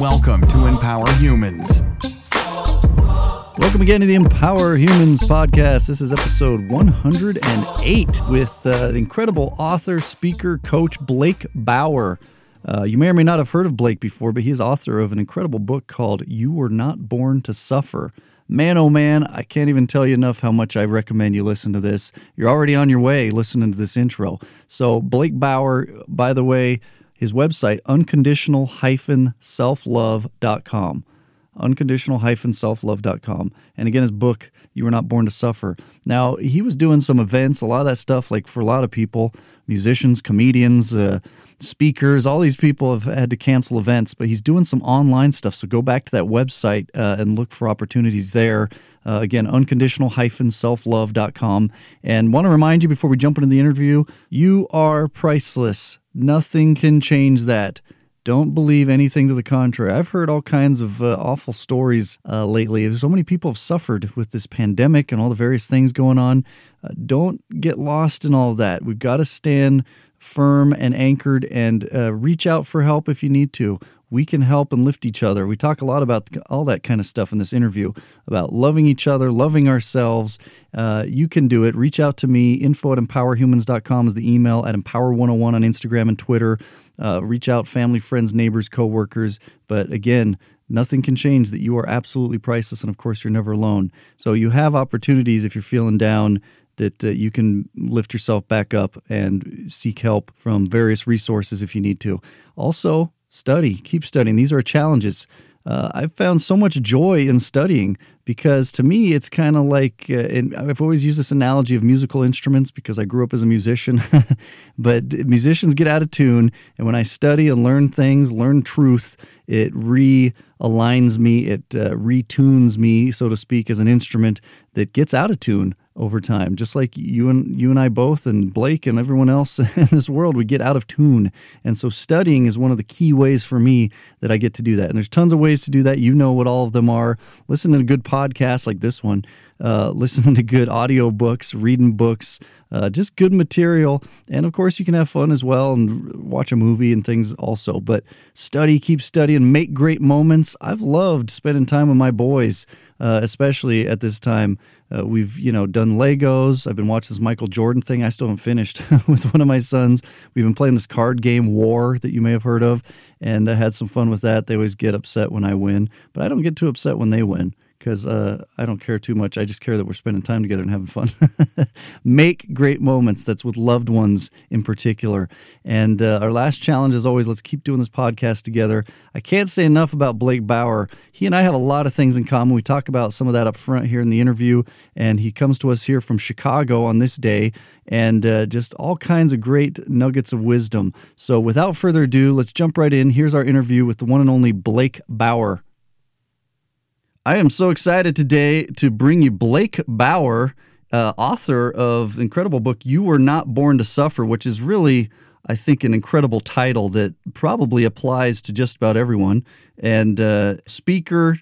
Welcome to Empower Humans. Welcome again to the Empower Humans podcast. This is episode 108 with the incredible author, speaker, coach, Blake Bauer. You may or may not have heard of Blake before, but he's author of an incredible book called You Were Not Born to Suffer. Man, oh man, I can't even tell you enough how much I recommend you listen to this. You're already on your way listening to this intro. So Blake Bauer, by the way, his website, unconditional-selflove.com. Unconditional-selflove.com. And again, his book, You Were Not Born to Suffer. Now, he was doing some events, a lot of that stuff, like for a lot of people, musicians, comedians, speakers, all these people have had to cancel events, but he's doing some online stuff. So go back to that website and look for opportunities there. Again, unconditional-selflove.com. And want to remind you before we jump into the interview, you are priceless. Nothing can change that. Don't believe anything to the contrary. I've heard all kinds of awful stories lately. So many people have suffered with this pandemic and all the various things going on. Don't get lost in all that. We've got to stand firm and anchored and reach out for help if you need to. We can help and lift each other. We talk a lot about all that kind of stuff in this interview, about loving each other, loving ourselves. You can do it. Reach out to me. info@empowerhumans.com is the email, at empower101 on Instagram and Twitter. Reach out, family, friends, neighbors, coworkers. But again, nothing can change that you are absolutely priceless, and of course, you're never alone. So you have opportunities if you're feeling down that you can lift yourself back up and seek help from various resources if you need to. Also, study. Keep studying. These are challenges. I've found so much joy in studying because to me, it's kind of like, and I've always used this analogy of musical instruments because I grew up as a musician, but musicians get out of tune. And when I study and learn things, learn truth, it realigns me, it retunes me, so to speak, as an instrument that gets out of tune over time. Just like you and I both and Blake and everyone else in this world, we get out of tune. And so studying is one of the key ways for me that I get to do that. And there's tons of ways to do that. You know what all of them are. Listen to good podcasts like this one. Listening to good audio books, reading books, just good material. And of course, you can have fun as well and watch a movie and things also. But study, keep studying, make great moments. I've loved spending time with my boys, especially at this time. We've, done Legos. I've been watching this Michael Jordan thing. I still haven't finished with one of my sons. We've been playing this card game War that you may have heard of, and I had some fun with that. They always get upset when I win, but I don't get too upset when they win. Because I don't care too much. I just care that we're spending time together and having fun. Make great moments. That's with loved ones in particular. And our last challenge is always, let's keep doing this podcast together. I can't say enough about Blake Bauer. He and I have a lot of things in common. We talk about some of that up front here in the interview. And he comes to us here from Chicago on this day. And just all kinds of great nuggets of wisdom. So without further ado, let's jump right in. Here's our interview with the one and only Blake Bauer. I am so excited today to bring you Blake Bauer, author of the incredible book, You Were Not Born to Suffer, which is really, I think, an incredible title that probably applies to just about everyone. And speaker,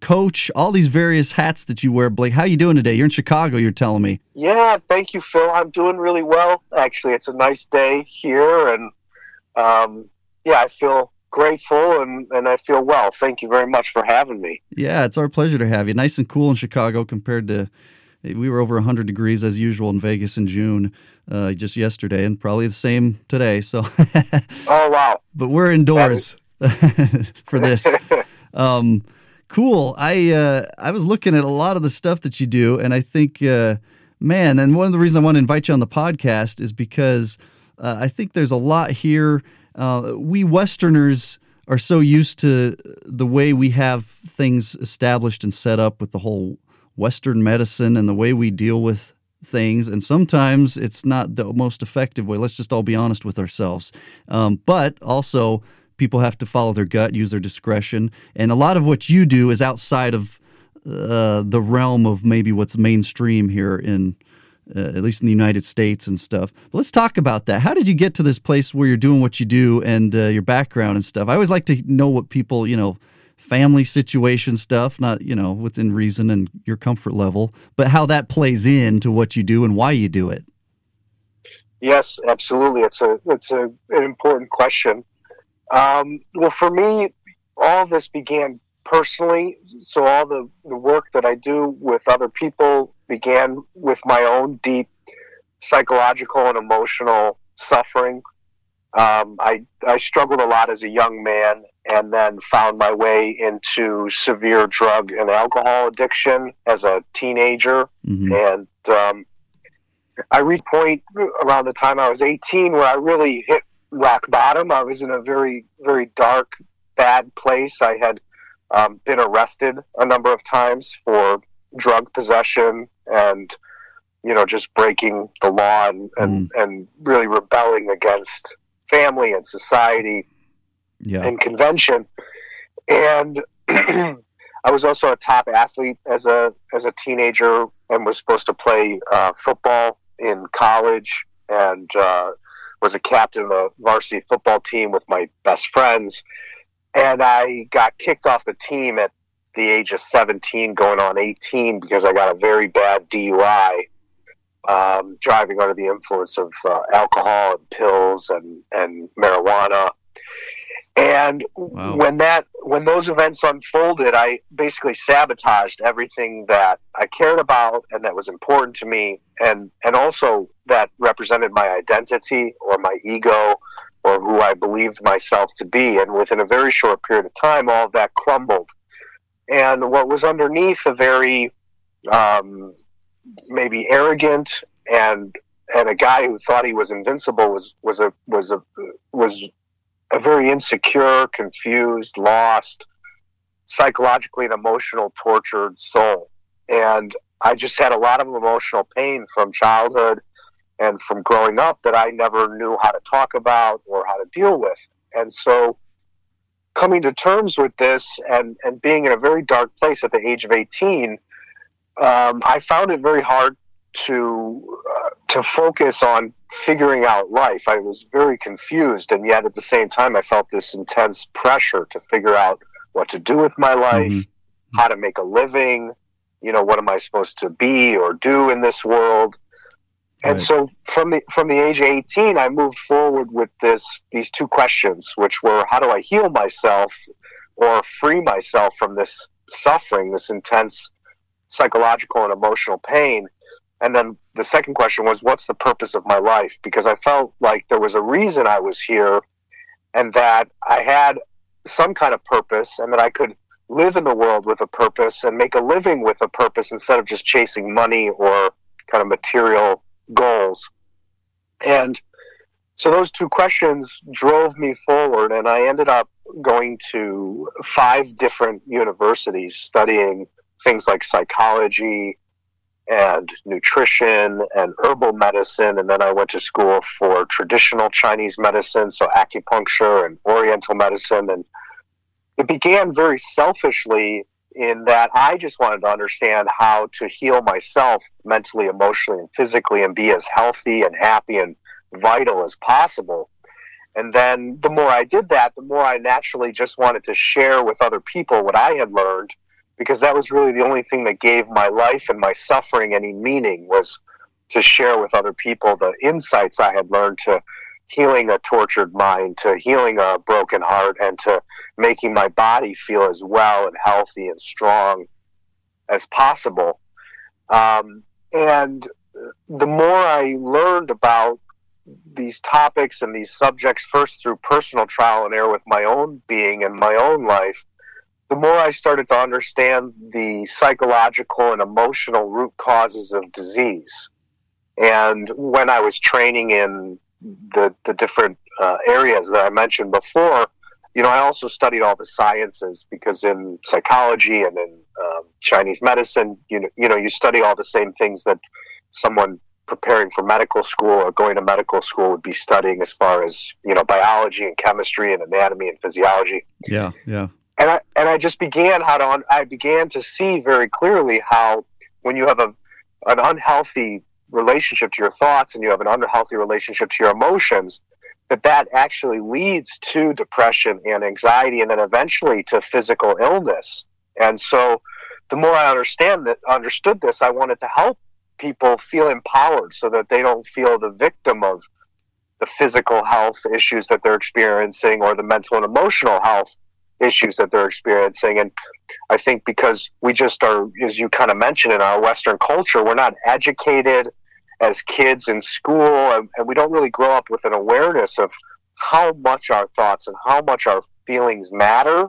coach, all these various hats that you wear. Blake, how are you doing today? You're in Chicago, you're telling me. Yeah, thank you, Phil. I'm doing really well. Actually, it's a nice day here. And I feel grateful and I feel well. Thank you very much for having me. Yeah, it's our pleasure to have you. Nice and cool in Chicago compared to, we were over 100 degrees as usual in Vegas in June just yesterday, and probably the same today. So, oh wow! But we're indoors for this. Cool. I was looking at a lot of the stuff that you do, and I think, man, and one of the reasons I want to invite you on the podcast is because I think there's a lot here. We Westerners are so used to the way we have things established and set up with the whole Western medicine and the way we deal with things. And sometimes it's not the most effective way. Let's just all be honest with ourselves. But also people have to follow their gut, use their discretion. And a lot of what you do is outside of the realm of maybe what's mainstream here in at least in the United States and stuff. But let's talk about that. How did you get to this place where you're doing what you do and your background and stuff? I always like to know what people, family situation stuff, not, within reason and your comfort level, but how that plays into what you do and why you do it. Yes, absolutely. It's an important question. Well, for me, all of this began personally. So all the work that I do with other people began with my own deep psychological and emotional suffering. I struggled a lot as a young man and then found my way into severe drug and alcohol addiction as a teenager. Mm-hmm. And I reached a point around the time I was 18 where I really hit rock bottom. I was in a very, very dark, bad place. I had been arrested a number of times for drug possession and, you know, just breaking the law and really rebelling against family and society and convention. And I was also a top athlete as a teenager and was supposed to play football in college and was a captain of a varsity football team with my best friends. And I got kicked off the team at the age of 17 going on 18 because I got a very bad DUI. Driving under the influence of alcohol and pills and marijuana. And wow. When those events unfolded, I basically sabotaged everything that I cared about and that was important to me and also that represented my identity or my ego or who I believed myself to be. And within a very short period of time, all of that crumbled. And what was underneath a very... maybe arrogant and a guy who thought he was invincible was a very insecure, confused, lost, psychologically and emotional tortured soul. And I just had a lot of emotional pain from childhood and from growing up that I never knew how to talk about or how to deal with. And so coming to terms with this and being in a very dark place at the age of 18, I found it very hard to focus on figuring out life. I was very confused, and yet at the same time, I felt this intense pressure to figure out what to do with my life, mm-hmm. how to make a living, you know, what am I supposed to be or do in this world? Right. And so from the age of 18, I moved forward with these two questions, which were, how do I heal myself or free myself from this suffering, this intense psychological and emotional pain? And then the second question was, what's the purpose of my life? Because I felt like there was a reason I was here and that I had some kind of purpose and that I could live in the world with a purpose and make a living with a purpose instead of just chasing money or kind of material goals. And so those two questions drove me forward, and I ended up going to 5 different universities studying things like psychology and nutrition and herbal medicine. And then I went to school for traditional Chinese medicine, so acupuncture and Oriental medicine. And it began very selfishly in that I just wanted to understand how to heal myself mentally, emotionally, and physically and be as healthy and happy and vital as possible. And then the more I did that, the more I naturally just wanted to share with other people what I had learned, because that was really the only thing that gave my life and my suffering any meaning, was to share with other people the insights I had learned to healing a tortured mind, to healing a broken heart, and to making my body feel as well and healthy and strong as possible. And the more I learned about these topics and these subjects, first through personal trial and error with my own being and my own life, the more I started to understand the psychological and emotional root causes of disease. And when I was training in the different areas that I mentioned before, you know, I also studied all the sciences, because in psychology and in Chinese medicine, you know, you study all the same things that someone preparing for medical school or going to medical school would be studying, as far as, you know, biology and chemistry and anatomy and physiology. Yeah, yeah. And I just began I began to see very clearly how when you have an unhealthy relationship to your thoughts and you have an unhealthy relationship to your emotions, that actually leads to depression and anxiety and then eventually to physical illness. And so the more I understood this, I wanted to help people feel empowered so that they don't feel the victim of the physical health issues that they're experiencing or the mental and emotional health issues that they're experiencing. And I think because we just are, as you kind of mentioned, in our Western culture, we're not educated as kids in school, and we don't really grow up with an awareness of how much our thoughts and how much our feelings matter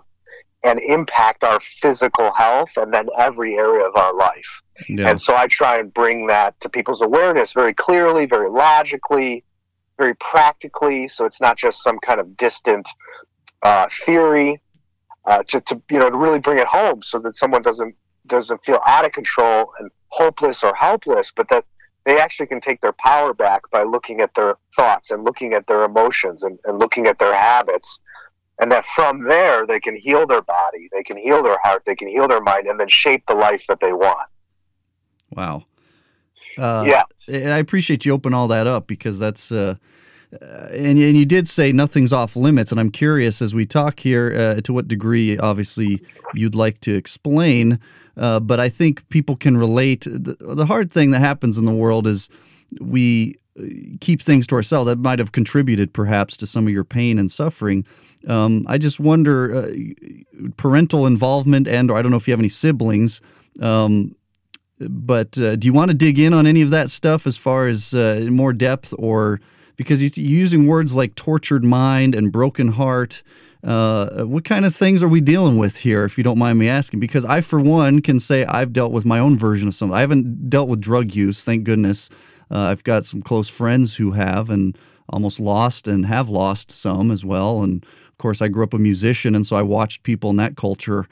and impact our physical health and then every area of our life. Yeah. And so I try and bring that to people's awareness very clearly, very logically, very practically. So it's not just some kind of distant theory, to really bring it home so that someone doesn't feel out of control and hopeless or helpless, but that they actually can take their power back by looking at their thoughts and looking at their emotions and looking at their habits. And that from there, they can heal their body, they can heal their heart, they can heal their mind, and then shape the life that they want. Wow. Yeah. And I appreciate you open all that up, because that's, and you did say nothing's off limits. And I'm curious, as we talk here, to what degree, obviously, you'd like to explain. But I think people can relate. The hard thing that happens in the world is we keep things to ourselves. That might have contributed perhaps to some of your pain and suffering. I just wonder, parental involvement and, or I don't know if you have any siblings, but do you want to dig in on any of that stuff as far as in more depth, or because you're using words like tortured mind and broken heart, what kind of things are we dealing with here, if you don't mind me asking? Because I, for one, can say I've dealt with my own version of something. I haven't dealt with drug use, thank goodness. I've got some close friends who have, and almost lost and have lost some as well. And of course, I grew up a musician, and so I watched people in that culture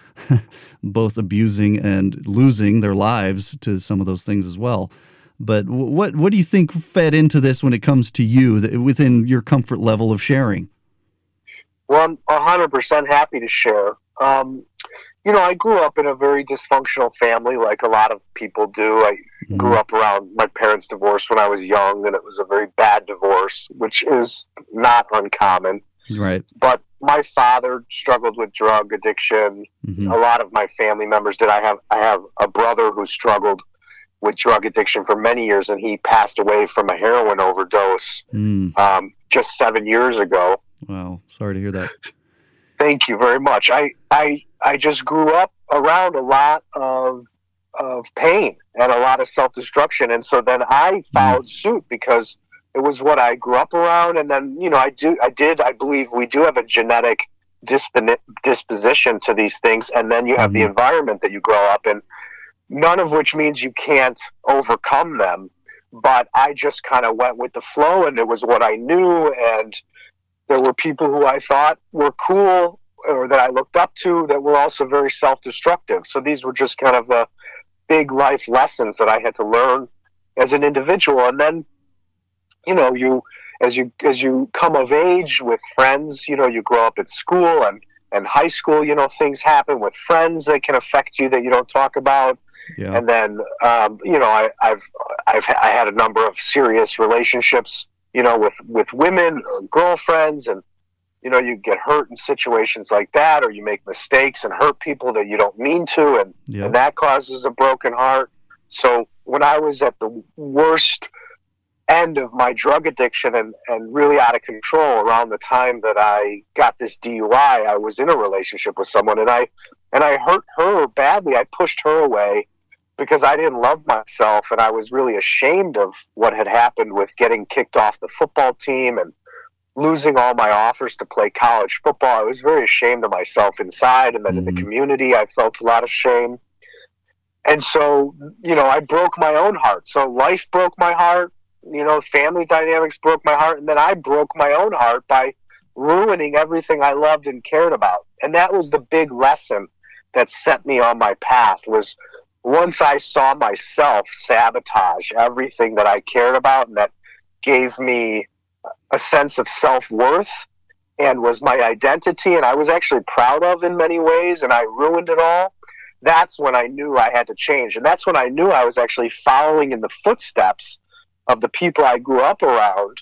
both abusing and losing their lives to some of those things as well. But what do you think fed into this when it comes to you, that, within your comfort level of sharing? Well, I'm 100% happy to share. I grew up in a very dysfunctional family, like a lot of people do. I grew up around my parents' divorce when I was young, and it was a very bad divorce, which is not uncommon. Right. But my father struggled with drug addiction. Mm-hmm. A lot of my family members did. I have a brother who struggled with drug addiction for many years, and he passed away from a heroin overdose just 7 years ago. Wow. Sorry to hear that. Thank you very much. I just grew up around a lot of pain and a lot of self-destruction. And so then I followed suit, because it was what I grew up around. And then, I believe we do have a genetic disposition to these things. And then you have the environment that you grow up in, none of which means you can't overcome them. But I just kind of went with the flow, and it was what I knew. And there were people who I thought were cool, or that I looked up to, that were also very self-destructive. So these were just kind of the big life lessons that I had to learn as an individual. And then, as you come of age with friends, you grow up at school and high school, things happen with friends that can affect you that you don't talk about. Yeah. And then, I had a number of serious relationships, with women, or girlfriends, and, you get hurt in situations like that, or you make mistakes and hurt people that you don't mean to, and that causes a broken heart. So when I was at the worst end of my drug addiction and really out of control, around the time that I got this DUI, I was in a relationship with someone, and I hurt her badly. I pushed her away because I didn't love myself, and I was really ashamed of what had happened with getting kicked off the football team and losing all my offers to play college football. I was very ashamed of myself inside, and then in the community, I felt a lot of shame. And so, I broke my own heart. So life broke my heart, family dynamics broke my heart, and then I broke my own heart by ruining everything I loved and cared about. And that was the big lesson that set me on my path, was once I saw myself sabotage everything that I cared about, and that gave me a sense of self-worth and was my identity, and I was actually proud of in many ways, and I ruined it all. That's when I knew I had to change, and that's when I knew I was actually following in the footsteps of the people I grew up around,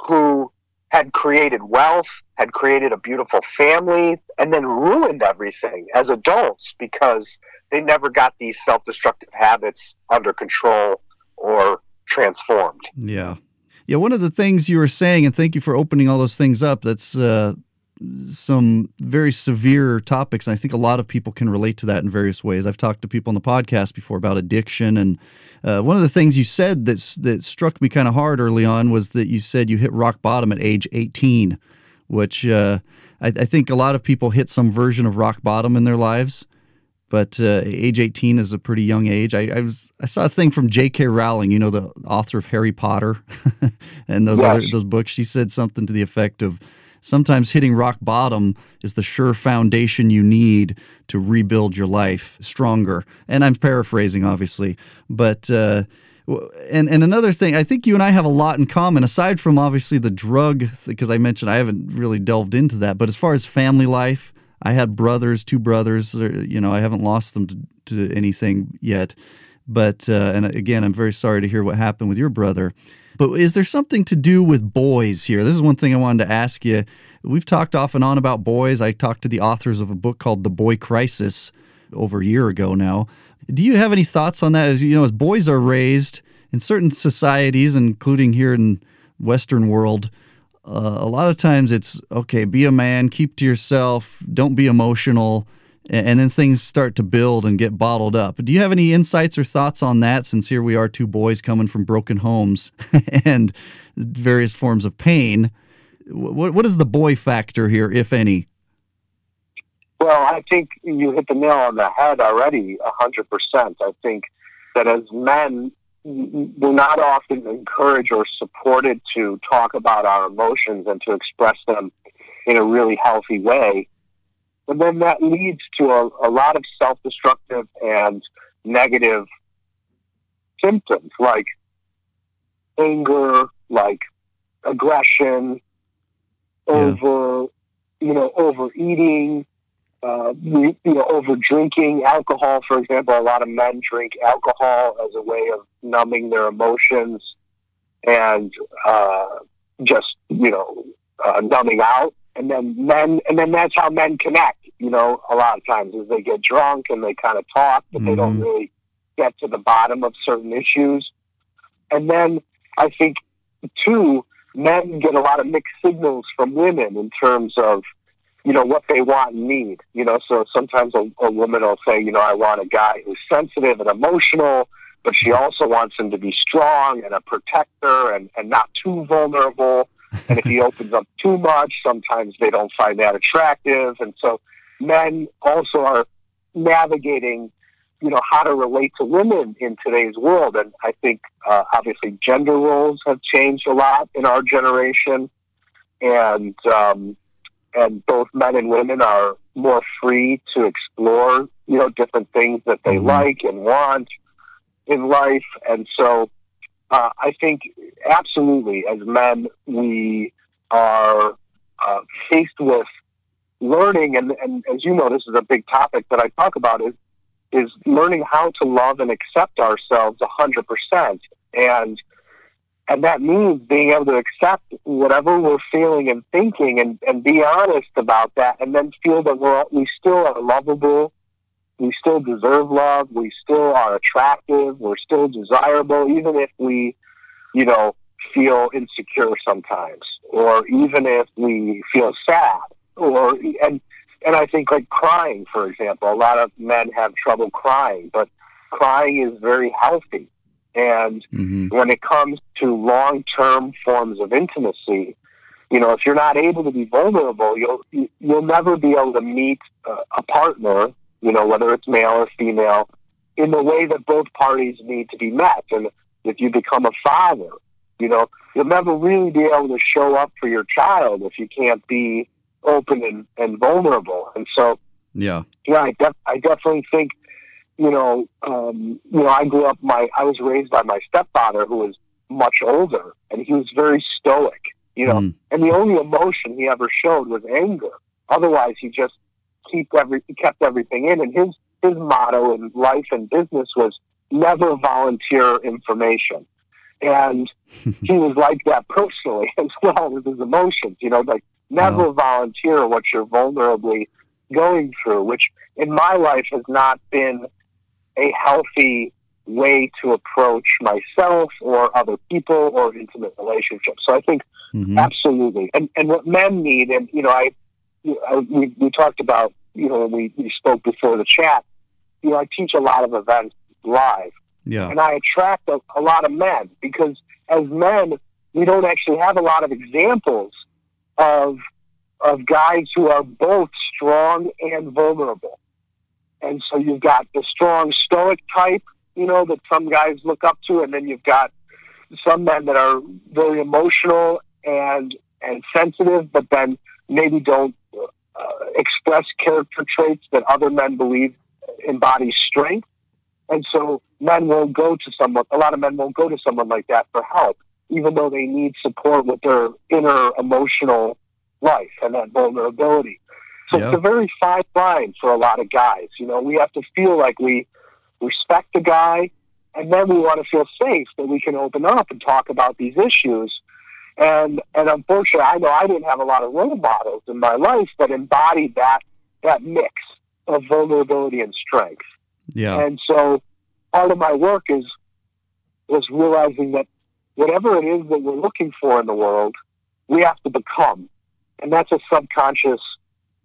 who had created wealth, had created a beautiful family, and then ruined everything as adults because they never got these self-destructive habits under control or transformed. Yeah. Yeah, one of the things you were saying, and thank you for opening all those things up, that's some very severe topics. And I think a lot of people can relate to that in various ways. I've talked to people on the podcast before about addiction. And one of the things you said that struck me kind of hard early on was that you said you hit rock bottom at age 18, which I think a lot of people hit some version of rock bottom in their lives. But age 18 is a pretty young age. I saw a thing from J.K. Rowling, you know, the author of Harry Potter and those other, those books. She said something to the effect of, sometimes hitting rock bottom is the sure foundation you need to rebuild your life stronger. And I'm paraphrasing, obviously. But and another thing, I think you and I have a lot in common, aside from obviously the drug, because I mentioned I haven't really delved into that. But as far as family life, I had brothers, two brothers. You know, I haven't lost them to anything yet. But and again, I'm very sorry to hear what happened with your brother. But is there something to do with boys here? This is one thing I wanted to ask you. We've talked off and on about boys. I talked to the authors of a book called The Boy Crisis over a year ago now. Do you have any thoughts on that? As you know, as boys are raised in certain societies, including here in Western world, a lot of times it's, okay, be a man, keep to yourself, don't be emotional, and then things start to build and get bottled up. Do you have any insights or thoughts on that, since here we are, two boys coming from broken homes and various forms of pain? What is the boy factor here, if any? Well, I think you hit the nail on the head already, 100%. I think that as men, we're not often encouraged or supported to talk about our emotions and to express them in a really healthy way. And then that leads to a lot of self-destructive and negative symptoms, like anger, like aggression, overeating, over drinking alcohol. For example, a lot of men drink alcohol as a way of numbing their emotions and numbing out. And then that's how men connect, you know, a lot of times, is they get drunk and they kind of talk, but they don't really get to the bottom of certain issues. And then I think, too, men get a lot of mixed signals from women in terms of, you know, what they want and need. You know, so sometimes a woman will say, you know, I want a guy who's sensitive and emotional, but she also wants him to be strong and a protector and not too vulnerable. And if he opens up too much, sometimes they don't find that attractive. And so men also are navigating, you know, how to relate to women in today's world. And I think, obviously, gender roles have changed a lot in our generation. And both men and women are more free to explore, you know, different things that they like and want in life. And so I think absolutely, as men, we are faced with learning, and as you know, this is a big topic that I talk about, is learning how to love and accept ourselves 100%. And that means being able to accept whatever we're feeling and thinking, and be honest about that, and then feel that we still are lovable. We still deserve love. We still are attractive. We're still desirable, even if we, you know, feel insecure sometimes, or even if we feel sad. And I think, like, crying, for example, a lot of men have trouble crying, but crying is very healthy. And when it comes to long-term forms of intimacy, you know, if you're not able to be vulnerable, you'll never be able to meet a partner, you know, whether it's male or female, in the way that both parties need to be met. And if you become a father, you know, you'll never really be able to show up for your child if you can't be open and vulnerable. And so, I definitely think, I was raised by my stepfather, who was much older, and he was very stoic, you know, and the only emotion he ever showed was anger. Otherwise, he just kept everything in, and his motto in life and business was never volunteer information. And he was like that personally as well, with his emotions, you know, like never volunteer what you're vulnerably going through, which in my life has not been a healthy way to approach myself or other people or intimate relationships. So I think absolutely. And what men need, and, you know, I we talked about, you know, when we spoke before the chat, you know, I teach a lot of events live. Yeah. And I attract a lot of men because as men, we don't actually have a lot of examples of guys who are both strong and vulnerable. And so you've got the strong stoic type, you know, that some guys look up to, and then you've got some men that are very emotional and sensitive, but then maybe don't express character traits that other men believe embody strength. And so men won't go to someone, a lot of men won't go to someone like that for help, even though they need support with their inner emotional life and that vulnerability. So It's a very fine line for a lot of guys. You know, we have to feel like we respect the guy, and then we want to feel safe that we can open up and talk about these issues. And unfortunately, I know I didn't have a lot of role models in my life that embodied that mix of vulnerability and strength. Yeah. And so part of my work is realizing that whatever it is that we're looking for in the world, we have to become. And that's a subconscious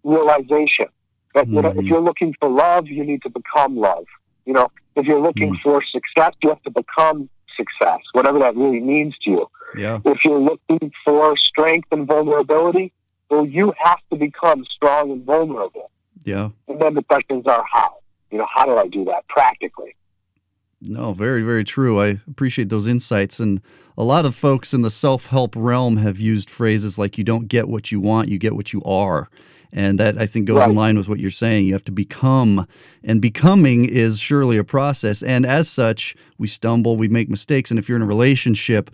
realization. That if you're looking for love, you need to become love. You know, if you're looking for success, you have to become success, whatever that really means to you. Yeah. If you're looking for strength and vulnerability, well, you have to become strong and vulnerable. Yeah. And then the questions are how? You know, how do I do that practically? No, very, very true. I appreciate those insights. And a lot of folks in the self-help realm have used phrases like you don't get what you want, you get what you are. And that, I think, goes in line with what you're saying. You have to become, and becoming is surely a process. And as such, we stumble, we make mistakes. And if you're in a relationship,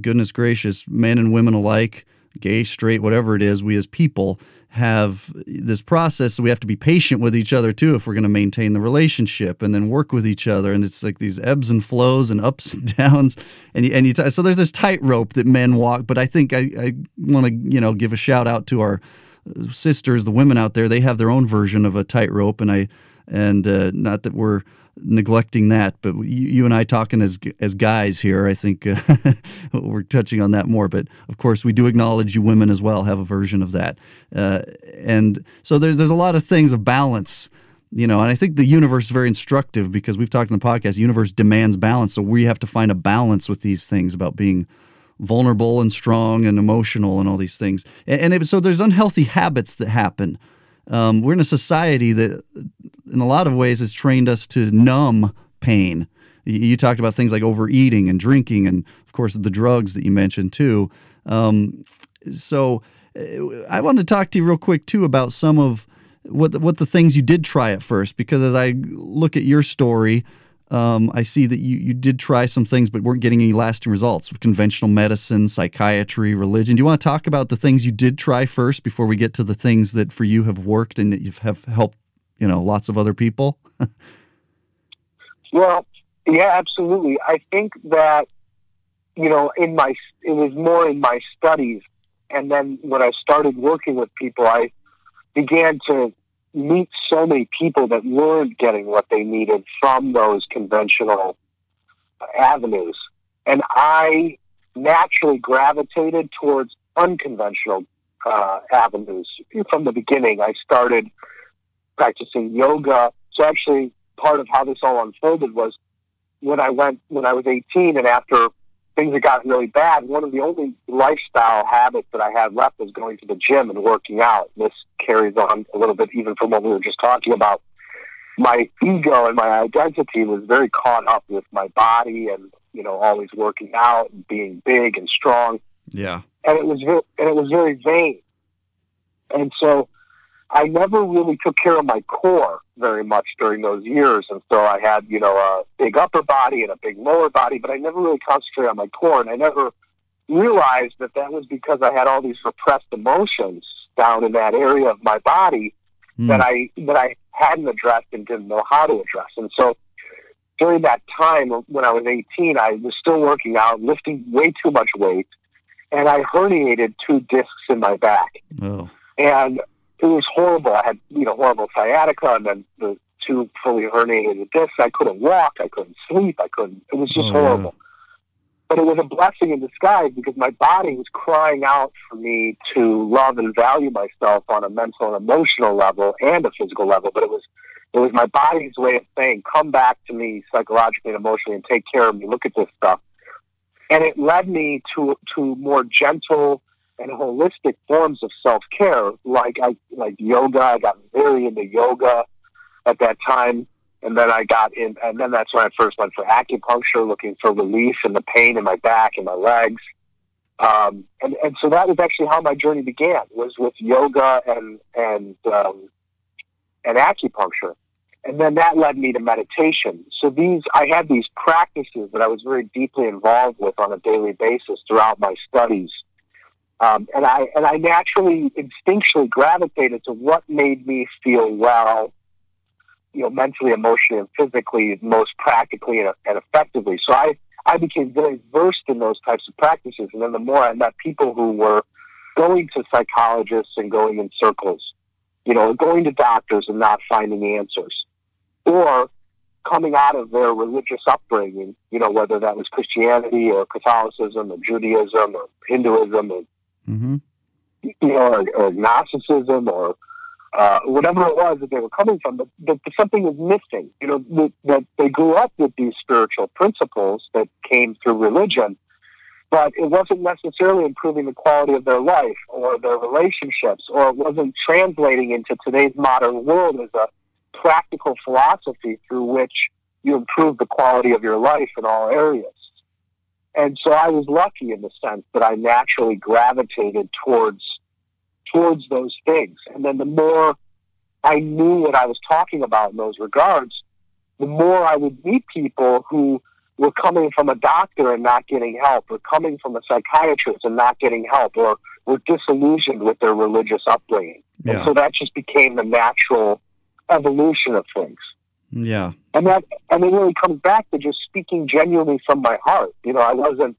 goodness gracious, men and women alike, gay, straight, whatever it is, we as people have this process. So we have to be patient with each other too if we're going to maintain the relationship, and then work with each other. And it's like these ebbs and flows and ups and downs. So there's this tightrope that men walk. But I think I want to give a shout out to our sisters, the women out there. They have their own version of a tightrope, and not that we're neglecting that, but you and I talking as guys here, I think we're touching on that more. But of course, we do acknowledge you women as well have a version of that, and so there's a lot of things of balance, you know. And I think the universe is very instructive because we've talked in the podcast. The universe demands balance, so we have to find a balance with these things about being vulnerable and strong and emotional and all these things. So there's unhealthy habits that happen. We're in a society that, in a lot of ways, has trained us to numb pain. You talked about things like overeating and drinking and, of course, the drugs that you mentioned, too. So I wanted to talk to you real quick, too, about some of what the things you did try at first, because as I look at your story, I see that you did try some things but weren't getting any lasting results with conventional medicine, psychiatry, religion. Do you want to talk about the things you did try first before we get to the things that for you have worked and that you have helped, you know, lots of other people? Well, yeah, absolutely. I think that, you know, it was more in my studies. And then when I started working with people, I began to meet so many people that weren't getting what they needed from those conventional avenues. And I naturally gravitated towards unconventional avenues. From the beginning, I started practicing yoga. So actually, part of how this all unfolded was when I was 18, and after things had gotten really bad, one of the only lifestyle habits that I had left was going to the gym and working out. This carries on a little bit even from what we were just talking about. My ego and my identity was very caught up with my body and, you know, always working out and being big and strong. Yeah. And it was very vain. And so I never really took care of my core very much during those years. And so I had, you know, a big upper body and a big lower body, but I never really concentrated on my core. And I never realized that was because I had all these repressed emotions down in that area of my body that I hadn't addressed and didn't know how to address. And so during that time when I was 18, I was still working out, lifting way too much weight, and I herniated 2 discs in my back. Oh. And it was horrible. I had, you know, horrible sciatica, and then the 2 fully herniated discs. I couldn't walk. I couldn't sleep. It was just horrible. But it was a blessing in disguise because my body was crying out for me to love and value myself on a mental and emotional level and a physical level. But it was my body's way of saying, come back to me psychologically and emotionally and take care of me. Look at this stuff. And it led me to more gentle and holistic forms of self-care, like yoga. I got very into yoga at that time. And then I got in, and then that's when I first went for acupuncture, looking for relief in the pain in my back and my legs. And so that was actually how my journey began, was with yoga and acupuncture. And then that led me to meditation. So I had these practices that I was very deeply involved with on a daily basis throughout my studies. And I naturally, instinctually gravitated to what made me feel well, mentally, emotionally, and physically, most practically and effectively. So I became very versed in those types of practices. And then the more I met people who were going to psychologists and going in circles, going to doctors and not finding the answers, or coming out of their religious upbringing, whether that was Christianity or Catholicism or Judaism or Hinduism or, or Gnosticism or whatever it was that they were coming from, but something was missing. That they grew up with these spiritual principles that came through religion, but it wasn't necessarily improving the quality of their life or their relationships, or it wasn't translating into today's modern world as a practical philosophy through which you improve the quality of your life in all areas. And so I was lucky in the sense that I naturally gravitated towards those things. And then the more I knew what I was talking about in those regards, the more I would meet people who were coming from a doctor and not getting help, or coming from a psychiatrist and not getting help, or were disillusioned with their religious upbringing. Yeah. And so that just became the natural evolution of things. Yeah. And it really comes back to just speaking genuinely from my heart. I wasn't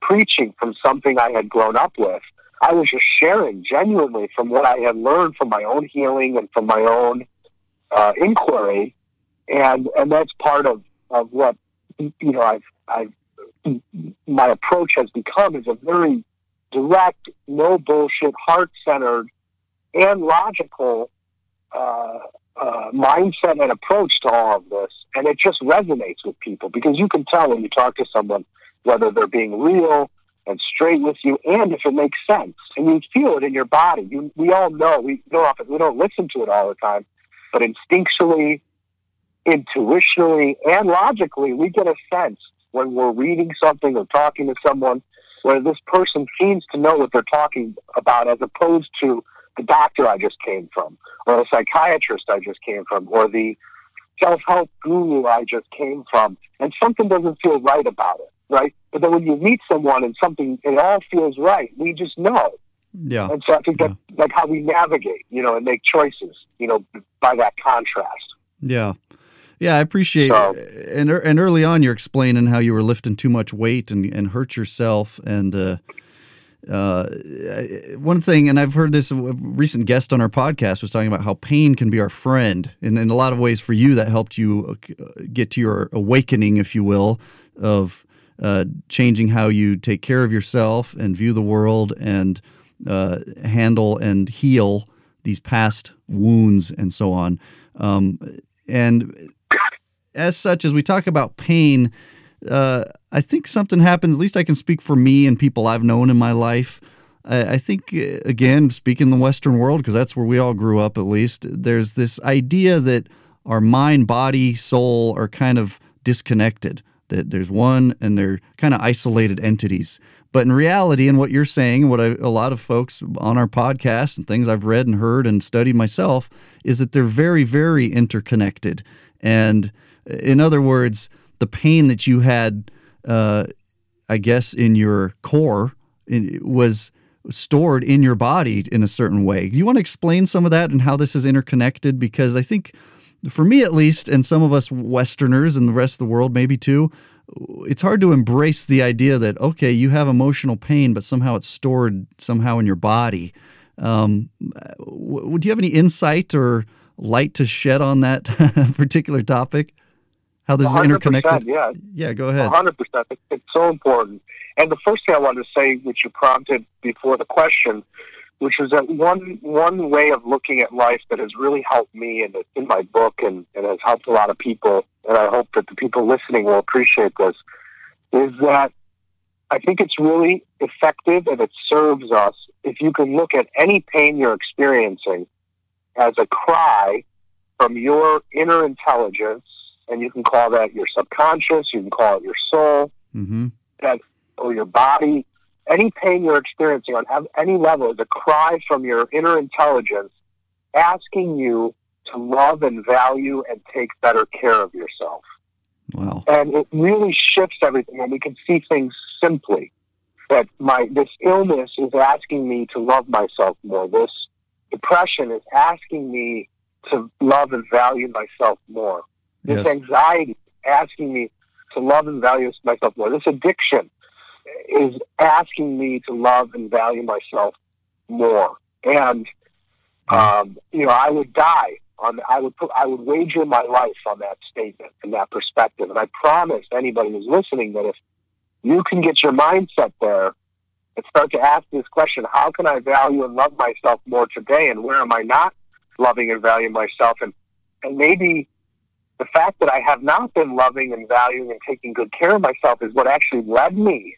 preaching from something I had grown up with. I was just sharing genuinely from what I had learned from my own healing and from my own inquiry, and that's part of what my approach has become, is a very direct, no bullshit, heart centered, and logical mindset and approach to all of this, and it just resonates with people because you can tell when you talk to someone whether they're being real and straight with you, and if it makes sense, and you feel it in your body. We all know, we don't listen to it all the time, but instinctually, intuitionally, and logically, we get a sense when we're reading something or talking to someone where this person seems to know what they're talking about, as opposed to the doctor I just came from, or the psychiatrist I just came from, or the self-help guru I just came from, and something doesn't feel right about it. Right? But then when you meet someone and something, it all feels right. We just know. Yeah. And so I think that's like how we navigate, and make choices, by that contrast. Yeah. Yeah, I appreciate it. And early on, you're explaining how you were lifting too much weight and hurt yourself. And one thing, and I've heard this, a recent guest on our podcast was talking about how pain can be our friend. And in a lot of ways for you, that helped you get to your awakening, if you will, of changing how you take care of yourself and view the world, and handle and heal these past wounds and so on. And as such, as we talk about pain, I think something happens, at least I can speak for me and people I've known in my life. I think, again, speaking the Western world, because that's where we all grew up at least, there's this idea that our mind, body, soul are kind of disconnected. That there's one, and they're kind of isolated entities. But in reality, and what you're saying, a lot of folks on our podcast and things I've read and heard and studied myself, is that they're very, very interconnected. And in other words, the pain that you had, I guess, in your core was stored in your body in a certain way. Do you want to explain some of that and how this is interconnected? Because I think, for me at least, and some of us Westerners and the rest of the world maybe too, it's hard to embrace the idea that, okay, you have emotional pain, but somehow it's stored somehow in your body. Do you have any insight or light to shed on that particular topic? how this is interconnected? Yeah, go ahead. 100%. It's so important. And the first thing I wanted to say, which you prompted before the question, which is that one way of looking at life that has really helped me and in my book and has helped a lot of people, and I hope that the people listening will appreciate this, is that I think it's really effective and it serves us if you can look at any pain you're experiencing as a cry from your inner intelligence, and you can call that your subconscious, you can call it your soul, or your body. Any pain you're experiencing on any level is a cry from your inner intelligence asking you to love and value and take better care of yourself. Wow. And it really shifts everything, and we can see things simply. That this illness is asking me to love myself more. This depression is asking me to love and value myself more. This anxiety is asking me to love and value myself more. This addiction is asking me to love and value myself more. And, I would die. I would wager my life on that statement and that perspective. And I promise anybody who's listening that if you can get your mindset there and start to ask this question, how can I value and love myself more today? And where am I not loving and valuing myself? And maybe the fact that I have not been loving and valuing and taking good care of myself is what actually led me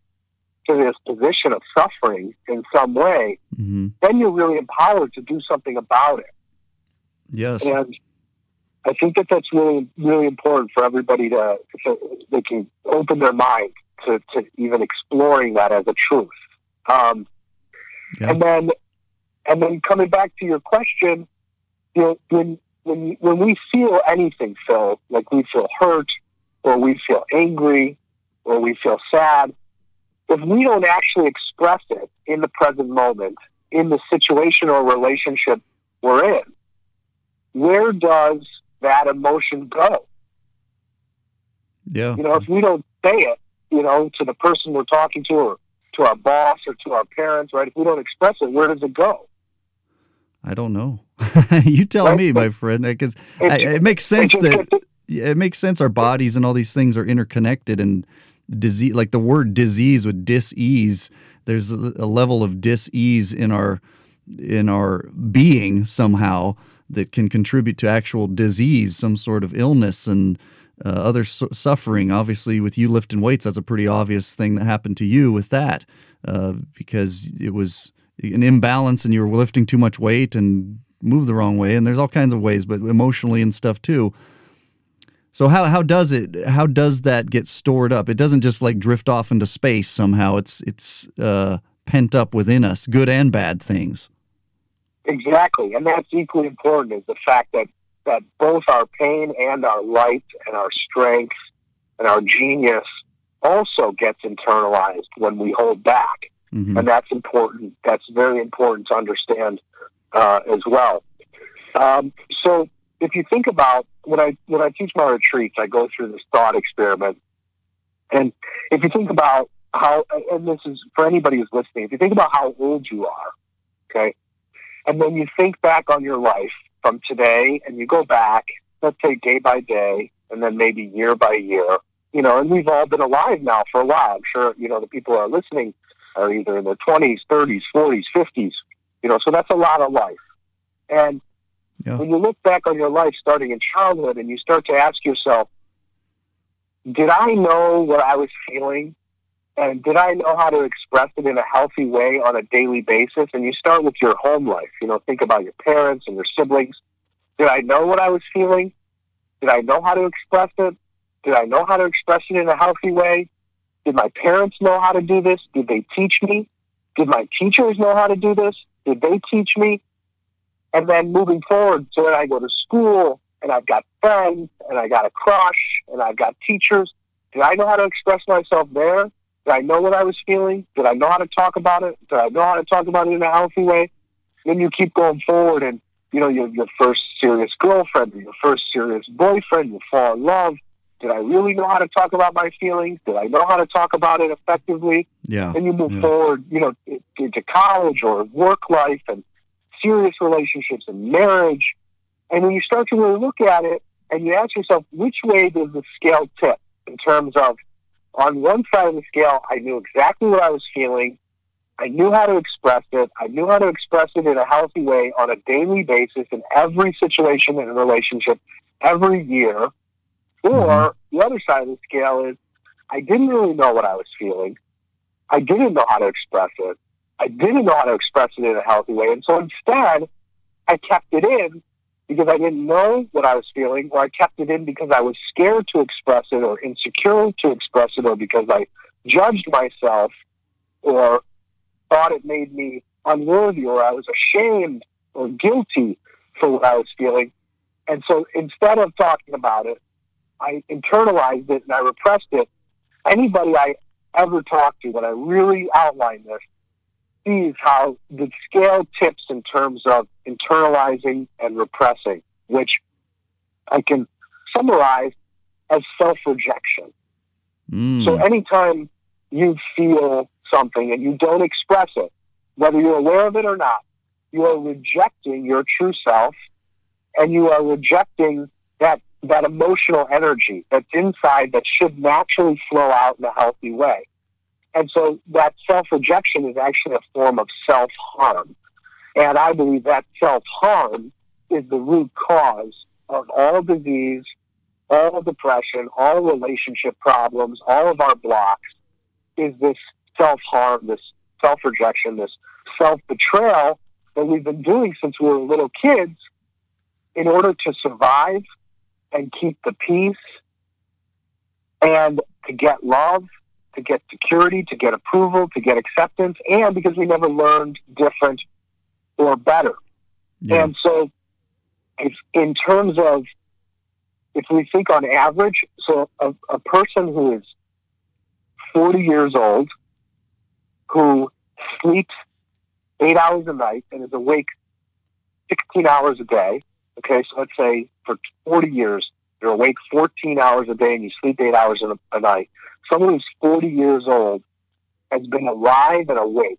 to this position of suffering in some way. Mm-hmm. Then you're really empowered to do something about it. Yes. And I think that that's really, really important for everybody so they can open their mind to even exploring that as a truth. And then coming back to your question, you know, when we feel anything, Phil, like we feel hurt or we feel angry or we feel sad, if we don't actually express it in the present moment, in the situation or relationship we're in, where does that emotion go? Yeah. You know, if we don't say it, you know, to the person we're talking to or to our boss or to our parents, right? If we don't express it, where does it go? I don't know. You tell me, my friend, because it makes sense that our bodies and all these things are interconnected, and disease, like the word disease with dis-ease, there's a level of dis-ease in our being somehow that can contribute to actual disease, some sort of illness and other suffering. Obviously, with you lifting weights, that's a pretty obvious thing that happened to you with that, because it was an imbalance and you were lifting too much weight and moved the wrong way. And there's all kinds of ways, but emotionally and stuff too. So how does that get stored up? It doesn't just like drift off into space somehow. It's pent up within us, good and bad things. Exactly. And that's equally important, is the fact that both our pain and our light and our strength and our genius also gets internalized when we hold back. Mm-hmm. And that's important. That's very important to understand as well. So if you think about when I teach my retreats, I go through this thought experiment. And if you think about how, and this is for anybody who's listening, if you think about how old you are, okay, and then you think back on your life from today, and you go back, let's say day by day, and then maybe year by year, you know, and we've all been alive now for a while. I'm sure, you know, the people who are listening are either in their 20s, 30s, 40s, 50s, you know, so that's a lot of life. And when you look back on your life starting in childhood and you start to ask yourself, did I know what I was feeling? And did I know how to express it in a healthy way on a daily basis? And you start with your home life. You know, think about your parents and your siblings. Did I know what I was feeling? Did I know how to express it? Did I know how to express it in a healthy way? Did my parents know how to do this? Did they teach me? Did my teachers know how to do this? Did they teach me? And then moving forward, so that I go to school, and I've got friends, and I got a crush, and I've got teachers. Did I know how to express myself there? Did I know what I was feeling? Did I know how to talk about it? Did I know how to talk about it in a healthy way? Then you keep going forward and, you know, your first serious girlfriend or your first serious boyfriend, you fall in love. Did I really know how to talk about my feelings? Did I know how to talk about it effectively? Yeah. And you move forward, you know, into college or work life and serious relationships and marriage. And when you start to really look at it, and you ask yourself, which way does the scale tip in terms of, on one side of the scale, I knew exactly what I was feeling. I knew how to express it. I knew how to express it in a healthy way on a daily basis in every situation in a relationship every year. Or the other side of the scale is I didn't really know what I was feeling. I didn't know how to express it. I didn't know how to express it in a healthy way. And so instead, I kept it in because I didn't know what I was feeling, or I kept it in because I was scared to express it, or insecure to express it, or because I judged myself, or thought it made me unworthy, or I was ashamed or guilty for what I was feeling. And so instead of talking about it, I internalized it and I repressed it. Anybody I ever talked to, when I really outlined this, sees how the scale tips in terms of internalizing and repressing, which I can summarize as self-rejection. So anytime you feel something and you don't express it, whether you're aware of it or not, you are rejecting your true self, and you are rejecting that emotional energy that's inside that should naturally flow out in a healthy way. And so that self-rejection is actually a form of self-harm. And I believe that self-harm is the root cause of all disease, all depression, all relationship problems, all of our blocks, is this self-harm, this self-rejection, this self-betrayal that we've been doing since we were little kids in order to survive and keep the peace and to get love, to get security, to get approval, to get acceptance, and because we never learned different or better. Yeah. And so in terms of, if we think on average, so a person who is 40 years old, who sleeps 8 hours a night and is awake 16 hours a day, okay, so let's say for 40 years, you're awake 14 hours a day and you sleep 8 hours a night. Someone who's 40 years old has been alive and awake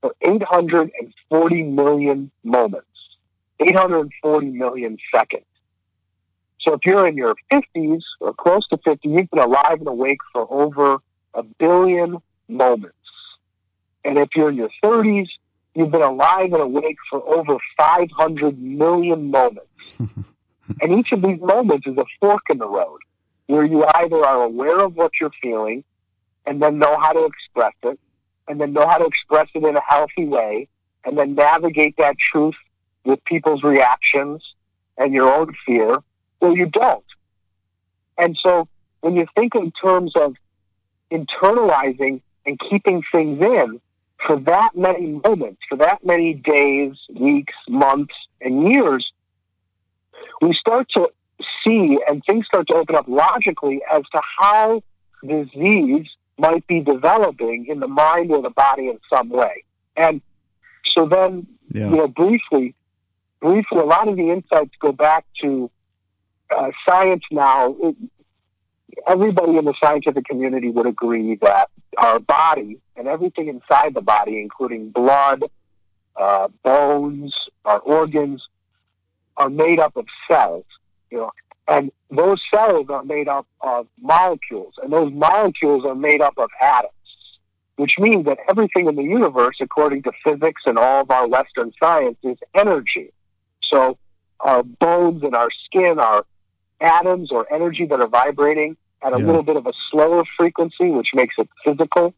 for 840 million moments, 840 million seconds. So if you're in your 50s or close to 50, you've been alive and awake for over 1 billion moments. And if you're in your 30s, you've been alive and awake for over 500 million moments. And each of these moments is a fork in the road where you either are aware of what you're feeling and then know how to express it, and then know how to express it in a healthy way, and then navigate that truth with people's reactions and your own fear, or you don't. And so when you think in terms of internalizing and keeping things in for that many moments, for that many days, weeks, months, and years, we start to see and things start to open up logically as to how disease might be developing in the mind or the body in some way. And so then, briefly, a lot of the insights go back to science now. Everybody in the scientific community would agree that our body and everything inside the body, including blood, bones, our organs, are made up of cells, and those cells are made up of molecules, and those molecules are made up of atoms, which means that everything in the universe, according to physics and all of our Western science, is energy. So our bones and our skin are atoms or energy that are vibrating at a little bit of a slower frequency, which makes it physical.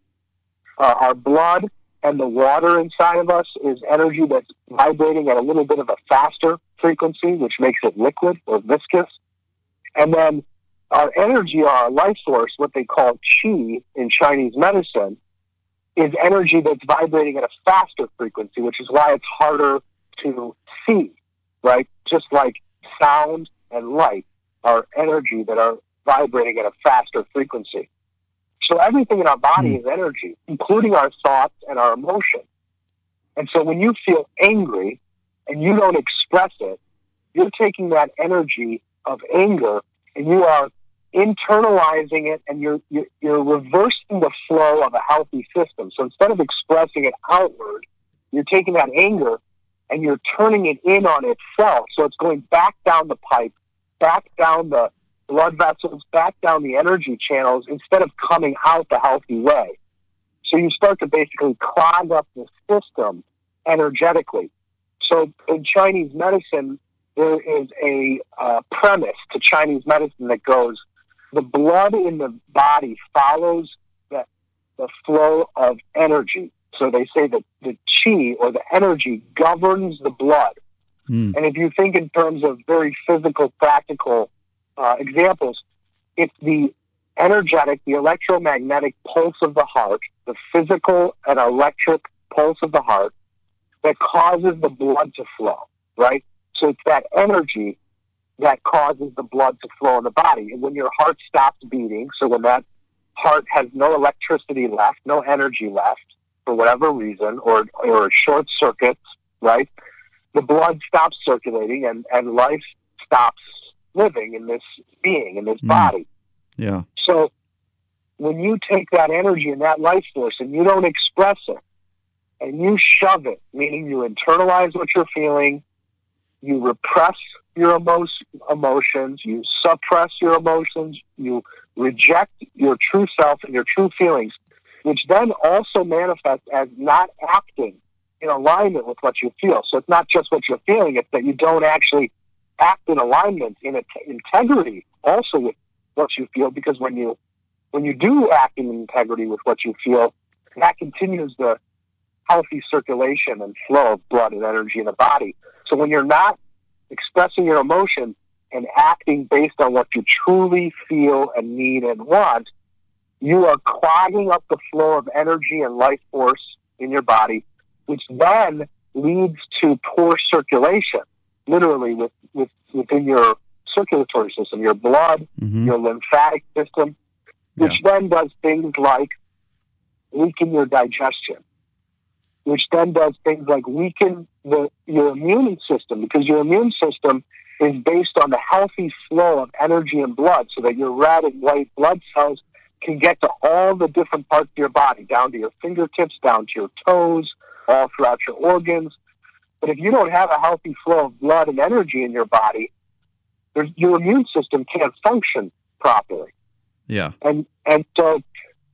Our blood and the water inside of us is energy that's vibrating at a little bit of a faster frequency, which makes it liquid or viscous. And then our energy, our life force, what they call qi in Chinese medicine, is energy that's vibrating at a faster frequency, which is why it's harder to see, right? Just like sound and light are energy that are vibrating at a faster frequency. So everything in our body is energy, including our thoughts and our emotions. And so when you feel angry and you don't express it, you're taking that energy of anger and you are internalizing it, and you're reversing the flow of a healthy system. So instead of expressing it outward, you're taking that anger and you're turning it in on itself. So it's going back down the pipe back down the blood vessels, back down the energy channels, instead of coming out the healthy way. So you start to basically clog up the system energetically. So in Chinese medicine, there is a premise to Chinese medicine that goes, the blood in the body follows the flow of energy. So they say that the qi, or the energy, governs the blood. Mm. And if you think in terms of very physical, practical examples, it's the energetic, the electromagnetic pulse of the heart, the physical and electric pulse of the heart, that causes the blood to flow, right? So it's that energy that causes the blood to flow in the body. And when your heart stops beating, so when that heart has no electricity left, no energy left, for whatever reason, or short circuits, right? The blood stops circulating and life stops living in this being, in this body. Yeah. So when you take that energy and that life force and you don't express it, and you shove it, meaning you internalize what you're feeling, you repress your emotions, you suppress your emotions, you reject your true self and your true feelings, which then also manifests as not acting in alignment with what you feel. So it's not just what you're feeling, it's that you don't actually act in alignment, in integrity also with what you feel, because when you do act in integrity with what you feel, that continues the healthy circulation and flow of blood and energy in the body. So when you're not expressing your emotion and acting based on what you truly feel and need and want, you are clogging up the flow of energy and life force in your body, which then leads to poor circulation, literally within your circulatory system, your blood, your lymphatic system, which then does things like weaken your digestion, which then does things like weaken your immune system, because your immune system is based on the healthy flow of energy and blood, so that your red and white blood cells can get to all the different parts of your body, down to your fingertips, down to your toes, all throughout your organs. But if you don't have a healthy flow of blood and energy in your body, your immune system can't function properly. Yeah. And so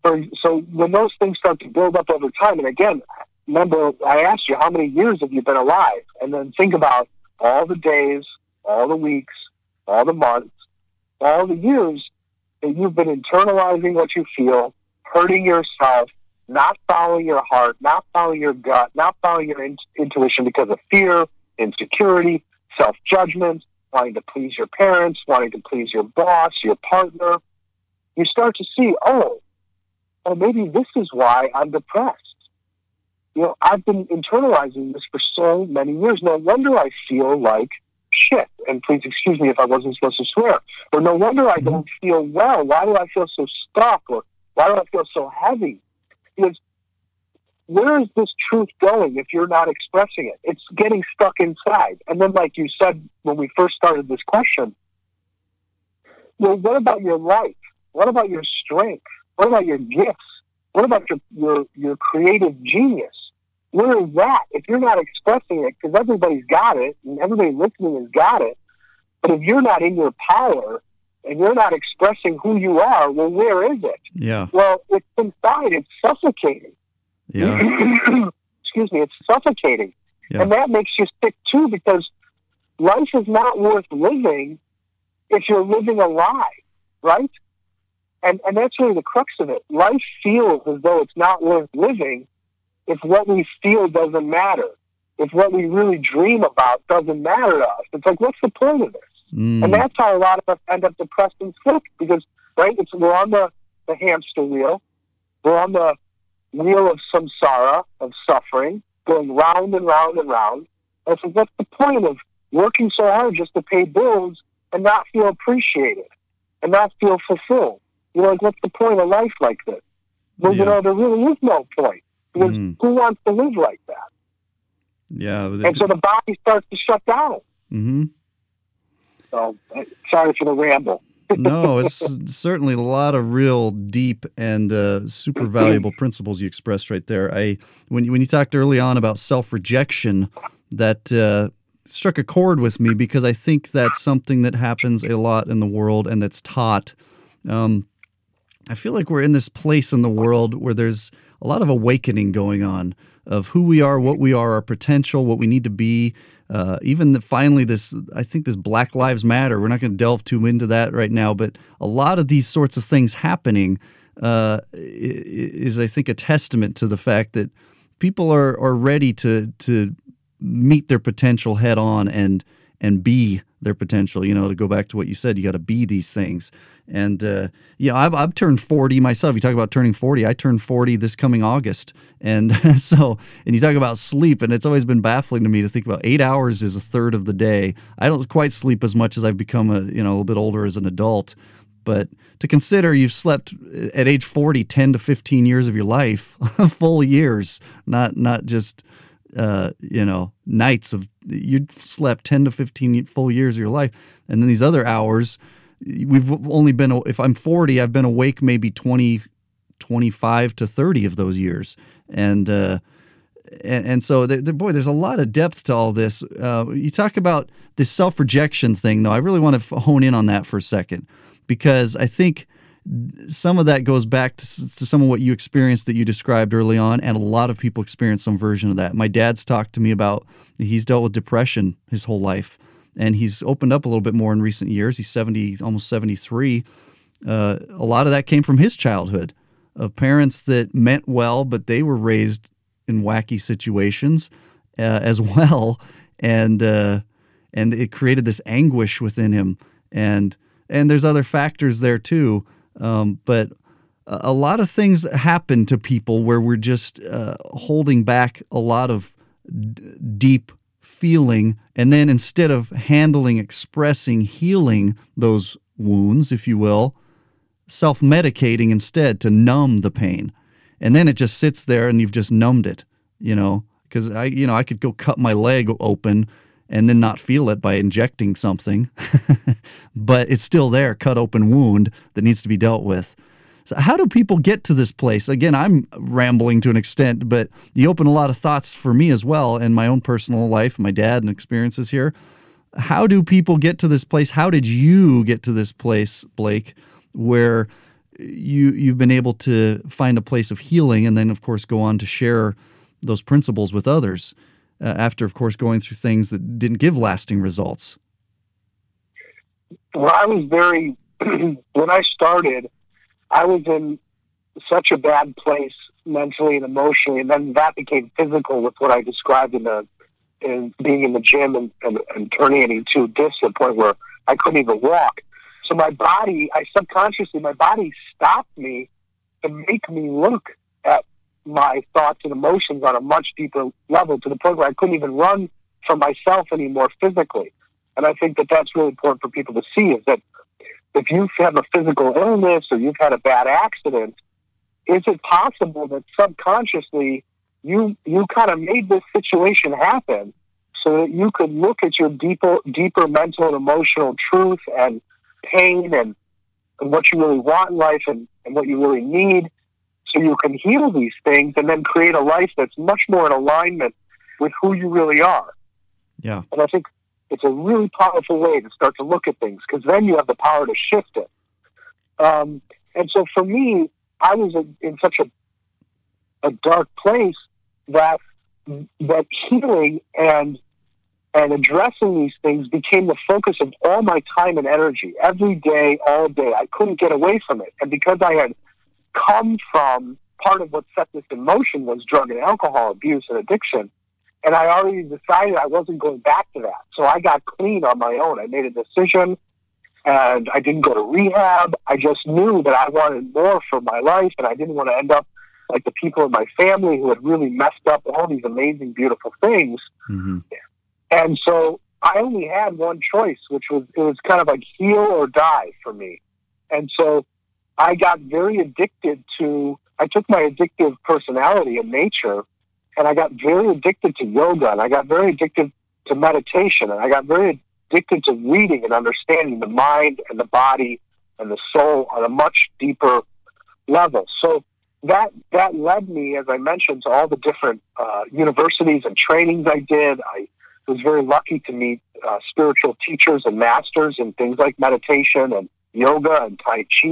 when those things start to build up over time, and again, remember I asked you how many years have you been alive? And then think about all the days, all the weeks, all the months, all the years that you've been internalizing what you feel, hurting yourself, not following your heart, not following your gut, not following your intuition because of fear, insecurity, self-judgment, wanting to please your parents, wanting to please your boss, your partner. You start to see, oh, maybe this is why I'm depressed. You know, I've been internalizing this for so many years. No wonder I feel like shit. And please excuse me if I wasn't supposed to swear. Or no wonder I don't feel well. Why do I feel so stuck? Or why do I feel so heavy? Because where is this truth going if you're not expressing it? It's getting stuck inside. And then, like you said when we first started this question, well, what about your life? What about your strength? What about your gifts? What about your creative genius? Where is that? If you're not expressing it, because everybody's got it, and everybody listening has got it, but if you're not in your power, and you're not expressing who you are, well, where is it? Yeah. Well, it's inside. It's suffocating. Yeah. Excuse me. It's suffocating. Yeah. And that makes you sick, too, because life is not worth living if you're living a lie, right? And that's really the crux of it. Life feels as though it's not worth living if what we feel doesn't matter, if what we really dream about doesn't matter to us. It's like, what's the point of this? Mm. And that's how a lot of us end up depressed and sick, because, right, we're on the hamster wheel. We're on the wheel of samsara, of suffering, going round and round and round. And so what's the point of working so hard just to pay bills and not feel appreciated and not feel fulfilled? You're like, what's the point of life like this? Well, yeah. You know, there really is no point, because who wants to live like that? Yeah. And so the body starts to shut down. Mm-hmm. So, sorry for the ramble. No, it's certainly a lot of real deep and super valuable principles you expressed right there. When you talked early on about self-rejection, that struck a chord with me because I think that's something that happens a lot in the world and that's taught. I feel like we're in this place in the world where there's a lot of awakening going on of who we are, what we are, our potential, what we need to be. I think this Black Lives Matter, we're not going to delve too into that right now, but a lot of these sorts of things happening is, I think, a testament to the fact that people are ready to meet their potential head on and be their potential. You know, to go back to what you said, you got to be these things. And, you know, I've turned 40 myself. You talk about turning 40. I turned 40 this coming August. And so, and you talk about sleep, and it's always been baffling to me to think about 8 hours is a third of the day. I don't quite sleep as much as I've become a little bit older as an adult. But to consider you've slept at age 40, 10 to 15 years of your life, full years, not just, nights of, you slept 10 to 15 full years of your life. And then these other hours, we've only been, if I'm 40, I've been awake maybe 20, 25 to 30 of those years. And so, boy, there's a lot of depth to all this. You talk about this self-rejection thing, though. I really want to hone in on that for a second, because I think some of that goes back to some of what you experienced that you described early on, and a lot of people experience some version of that. My dad's talked to me about, he's dealt with depression his whole life, and he's opened up a little bit more in recent years. He's 70, almost 73. A lot of that came from his childhood of parents that meant well, but they were raised in wacky situations as well, and it created this anguish within him, and there's other factors there too. But a lot of things happen to people where we're just holding back a lot of deep feeling. And then instead of handling, expressing, healing those wounds, if you will, self-medicating instead to numb the pain. And then it just sits there and you've just numbed it, you know, because I could go cut my leg open and then not feel it by injecting something, but it's still there, cut open wound that needs to be dealt with. So how do people get to this place? Again, I'm rambling to an extent, but you open a lot of thoughts for me as well in my own personal life, my dad and experiences here. How do people get to this place? How did you get to this place, Blake, where you've been able to find a place of healing and then, of course, go on to share those principles with others? After, of course, going through things that didn't give lasting results? Well, when I started, I was in such a bad place mentally and emotionally, and then that became physical with what I described in being in the gym and turning it into discs to the point where I couldn't even walk. So my body stopped me to make me look at my thoughts and emotions on a much deeper level, to the point where I couldn't even run from myself anymore physically. And I think that that's really important for people to see, is that if you have a physical illness or you've had a bad accident, is it possible that subconsciously you kind of made this situation happen so that you could look at your deeper mental and emotional truth and pain and what you really want in life and what you really need, so you can heal these things and then create a life that's much more in alignment with who you really are. Yeah. And I think it's a really powerful way to start to look at things, because then you have the power to shift it. And so for me, I was in such a dark place that healing and addressing these things became the focus of all my time and energy. Every day, all day. I couldn't get away from it. And because I had come from, part of what set this in motion was drug and alcohol abuse and addiction. And I already decided I wasn't going back to that. So I got clean on my own. I made a decision and I didn't go to rehab. I just knew that I wanted more for my life, and I didn't want to end up like the people in my family who had really messed up all these amazing, beautiful things. Mm-hmm. And so I only had one choice, which was, it was kind of like heal or die for me. And so I got very addicted to, I took my addictive personality and nature, and I got very addicted to yoga, and I got very addicted to meditation, and I got very addicted to reading and understanding the mind and the body and the soul on a much deeper level. So that led me, as I mentioned, to all the different universities and trainings I did. I I was very lucky to meet spiritual teachers and masters in things like meditation and yoga and tai chi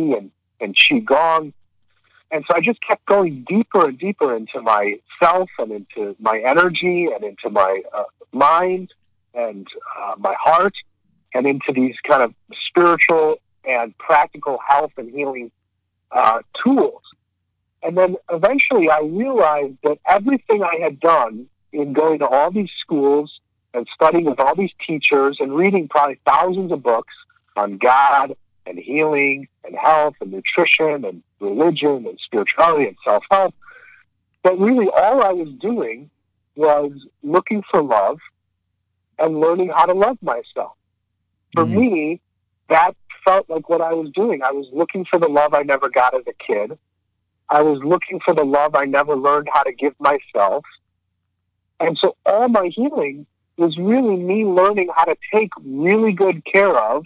and qigong. And so I just kept going deeper and deeper into myself and into my energy and into my mind and my heart and into these kind of spiritual and practical health and healing tools. And then eventually I realized that everything I had done in going to all these schools and studying with all these teachers and reading probably thousands of books on God and healing and health and nutrition and religion and spirituality and self-help. But really all I was doing was looking for love and learning how to love myself. For me, that felt like what I was doing. I was looking for the love I never got as a kid. I was looking for the love I never learned how to give myself. And so all my healing was really me learning how to take really good care of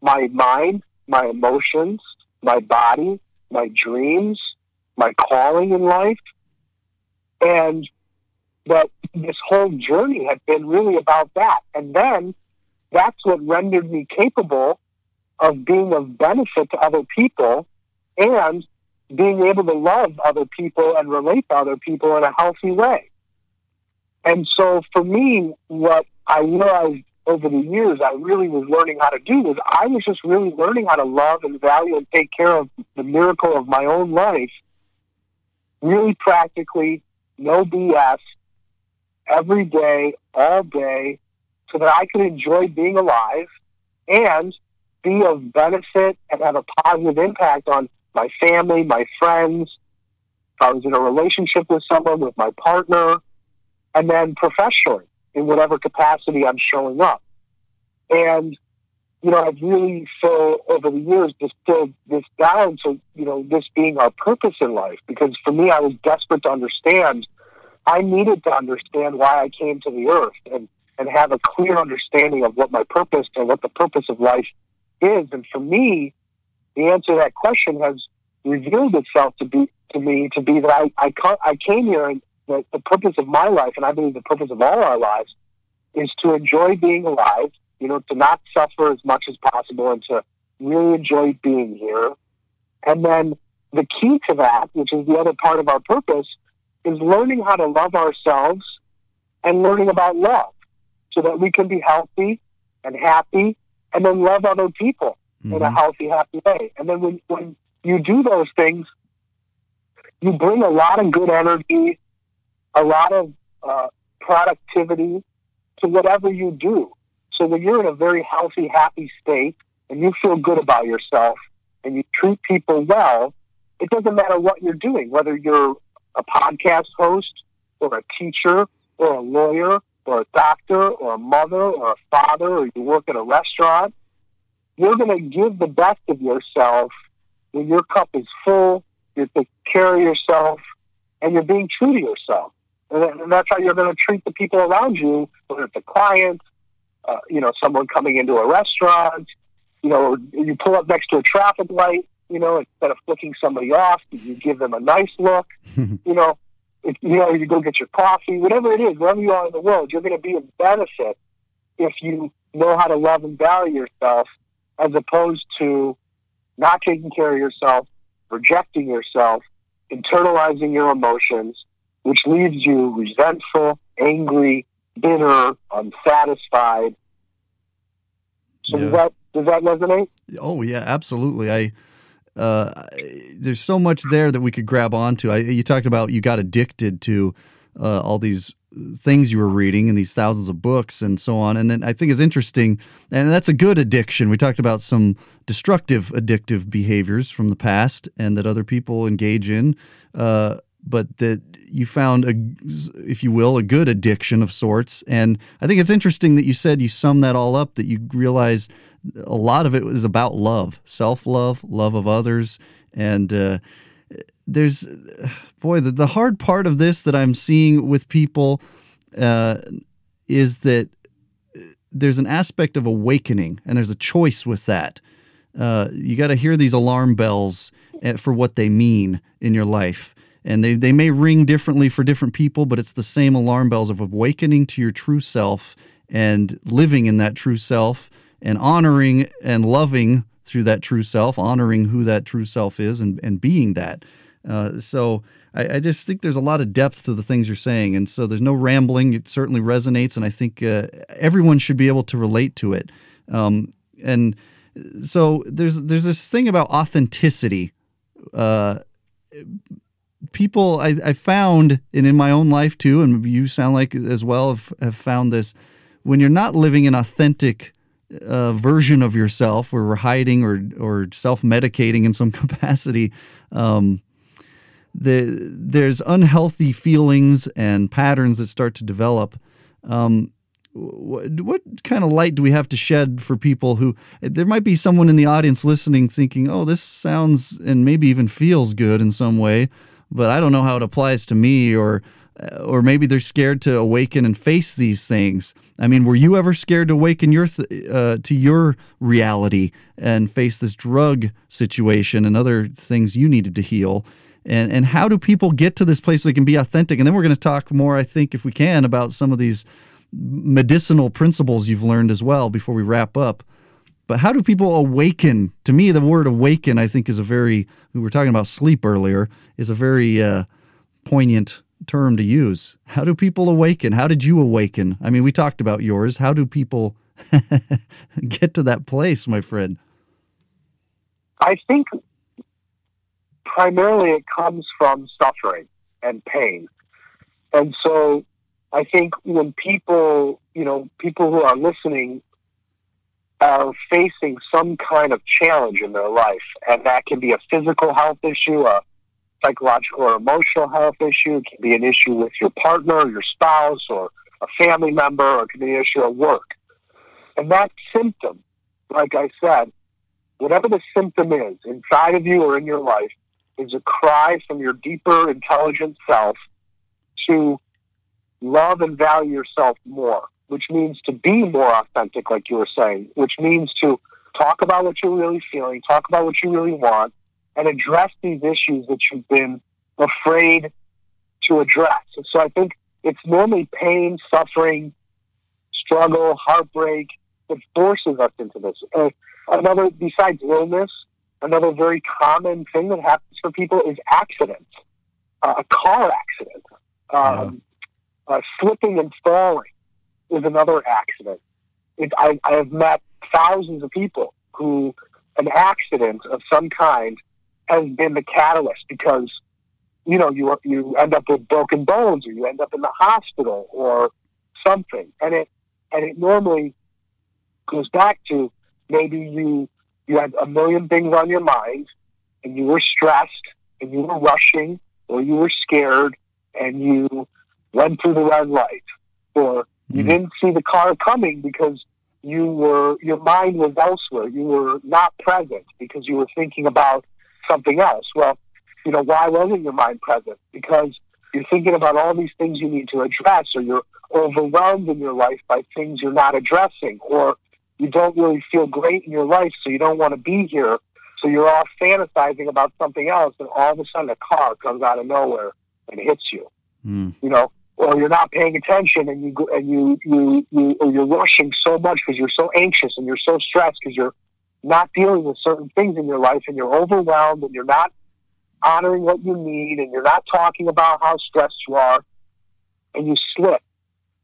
my mind, my emotions, my body, my dreams, my calling in life. And that this whole journey had been really about that. And then that's what rendered me capable of being of benefit to other people and being able to love other people and relate to other people in a healthy way. And so for me, what I realized over the years I really was learning how to do was I was just really learning how to love and value and take care of the miracle of my own life, really practically, no BS, every day, all day, so that I could enjoy being alive and be of benefit and have a positive impact on my family, my friends. I was in a relationship with someone, with my partner, and then professionally, in whatever capacity I'm showing up. And, you know, I've really, so over the years, distilled this down to, you know, this being our purpose in life. Because for me, I was desperate to understand. I needed to understand why I came to the earth and have a clear understanding of what my purpose and what the purpose of life is. And for me, the answer to that question has revealed itself to me that I came here and the purpose of my life, and I believe the purpose of all our lives, is to enjoy being alive, you know, to not suffer as much as possible and to really enjoy being here. And then the key to that, which is the other part of our purpose, is learning how to love ourselves and learning about love so that we can be healthy and happy and then love other people in a healthy, happy way. And then when you do those things, you bring a lot of good energy, a lot of productivity to whatever you do. So when you're in a very healthy, happy state and you feel good about yourself and you treat people well, it doesn't matter what you're doing, whether you're a podcast host or a teacher or a lawyer or a doctor or a mother or a father or you work at a restaurant, you're going to give the best of yourself when your cup is full, you're taking care of yourself, and you're being true to yourself. And that's how you're going to treat the people around you, whether it's a client, you know, someone coming into a restaurant, you know, you pull up next to a traffic light, you know, instead of flicking somebody off, you give them a nice look, you go get your coffee, whatever it is, wherever you are in the world, you're going to be of benefit if you know how to love and value yourself, as opposed to not taking care of yourself, rejecting yourself, internalizing your emotions, which leaves you resentful, angry, bitter, unsatisfied. So yeah. Does that resonate? Oh yeah, absolutely. There's so much there that we could grab onto. You talked about you got addicted to all these things you were reading and these thousands of books and so on. And then I think it's interesting, and that's a good addiction. We talked about some destructive, addictive behaviors from the past and that other people engage in, but that you found, if you will, a good addiction of sorts. And I think it's interesting that you said you sum that all up, that you realized a lot of it was about love, self-love, love of others, and there's, boy, the hard part of this that I'm seeing with people is that there's an aspect of awakening, and there's a choice with that. You got to hear these alarm bells for what they mean in your life. And they may ring differently for different people, but it's the same alarm bells of awakening to your true self and living in that true self and honoring and loving through that true self, honoring who that true self is and being that. So I just think there's a lot of depth to the things you're saying. And so there's no rambling. It certainly resonates. And I think everyone should be able to relate to it. And so there's this thing about authenticity. People I found, and in my own life too, and you sound like as well have found this, when you're not living an authentic version of yourself, where we're hiding or self-medicating in some capacity, there's unhealthy feelings and patterns that start to develop. What kind of light do we have to shed for people who, there might be someone in the audience listening thinking, oh, this sounds and maybe even feels good in some way, but I don't know how it applies to me, or maybe they're scared to awaken and face these things. I mean, were you ever scared to awaken to your reality and face this drug situation and other things you needed to heal? And how do people get to this place where they can be authentic? And then we're going to talk more, I think, if we can, about some of these medicinal principles you've learned as well before we wrap up. But how do people awaken? To me, the word awaken, I think, is a very, we were talking about sleep earlier, is a very poignant term to use. How do people awaken? How did you awaken? I mean, we talked about yours. How do people get to that place, my friend? I think primarily it comes from suffering and pain. And so I think when people, you know, people who are listening are facing some kind of challenge in their life, and that can be a physical health issue, a psychological or emotional health issue. It can be an issue with your partner, or your spouse, or a family member, or it can be an issue at work. And that symptom, like I said, whatever the symptom is inside of you or in your life, is a cry from your deeper, intelligent self to love and value yourself more, which means to be more authentic, like you were saying, which means to talk about what you're really feeling, talk about what you really want, and address these issues that you've been afraid to address. And so I think it's normally pain, suffering, struggle, heartbreak that forces us into this. And another, besides illness, another very common thing that happens for people is accidents. A car accident. Slipping and falling is another accident. I have met thousands of people who an accident of some kind has been the catalyst, because, you know, you end up with broken bones, or you end up in the hospital or something. And it normally goes back to maybe you had a million things on your mind, and you were stressed, and you were rushing, or you were scared, and you went through the red light, or you didn't see the car coming because your mind was elsewhere. You were not present because you were thinking about something else. Well, you know, why wasn't your mind present? Because you're thinking about all these things you need to address, or you're overwhelmed in your life by things you're not addressing, or you don't really feel great in your life, so you don't want to be here. So you're all fantasizing about something else, and all of a sudden a car comes out of nowhere and hits you. You know, or you're not paying attention, and you're rushing so much because you're so anxious and you're so stressed because you're not dealing with certain things in your life, and you're overwhelmed, and you're not honoring what you need, and you're not talking about how stressed you are, and you slip,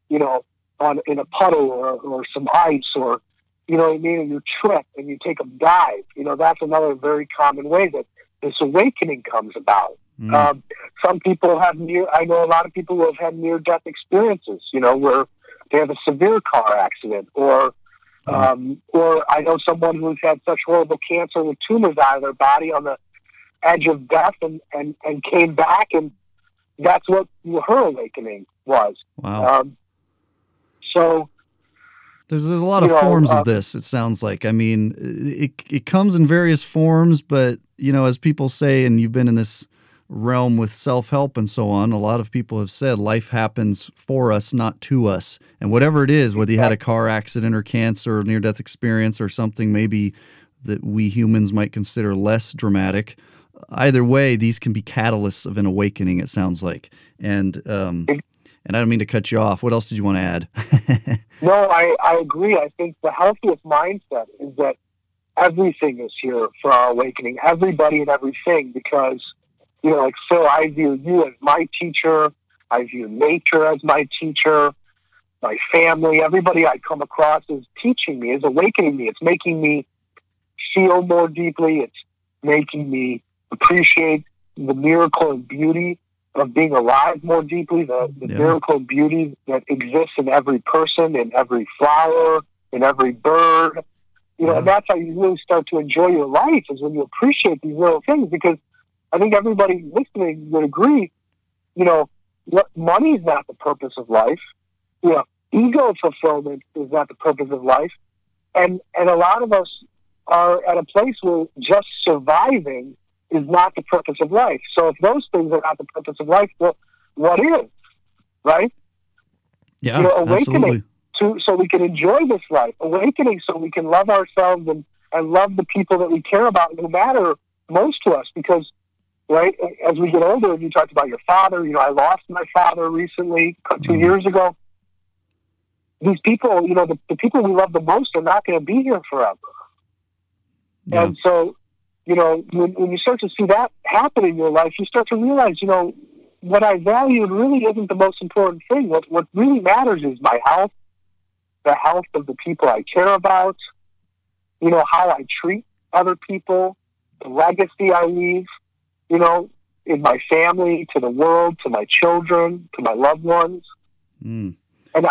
you know, in a puddle or some ice, or, you know what I mean, and you trip and you take a dive. You know, that's another very common way that this awakening comes about. Some people have I know a lot of people who have had near-death experiences, you know, where they have a severe car accident, or I know someone who's had such horrible cancer with tumors out of their body on the edge of death, and came back, and that's what her awakening was. Wow. So there's a lot of forms of this, it sounds like. I mean, it comes in various forms, but, you know, as people say, and you've been in this realm with self-help and so on, a lot of people have said life happens for us, not to us. And whatever it is, whether you had a car accident or cancer or near-death experience or something maybe that we humans might consider less dramatic, either way, these can be catalysts of an awakening, it sounds like. And And I don't mean to cut you off. What else did you want to add? No, I agree. I think the healthiest mindset is that everything is here for our awakening, everybody and everything, because, you know, like Phil, I view you as my teacher. I view nature as my teacher, my family, everybody I come across is teaching me, is awakening me. It's making me feel more deeply. It's making me appreciate the miracle and beauty of being alive more deeply, the miracle and beauty that exists in every person, in every flower, in every bird. You know, and that's how you really start to enjoy your life, is when you appreciate these little things, because I think everybody listening would agree, you know, money is not the purpose of life. You know, ego fulfillment is not the purpose of life. And a lot of us are at a place where just surviving is not the purpose of life. So if those things are not the purpose of life, well, what is, right? Yeah, you know, awakening so we can enjoy this life, awakening so we can love ourselves and love the people that we care about who matter most to us. Because, right, as we get older, and you talked about your father, you know, I lost my father recently, 2 years ago. These people, you know, the people we love the most are not going to be here forever. Yeah. And so, you know, when you start to see that happen in your life, you start to realize, you know, what I value really isn't the most important thing. What really matters is my health, the health of the people I care about, you know, how I treat other people, the legacy I leave, you know, in my family, to the world, to my children, to my loved ones. Mm. And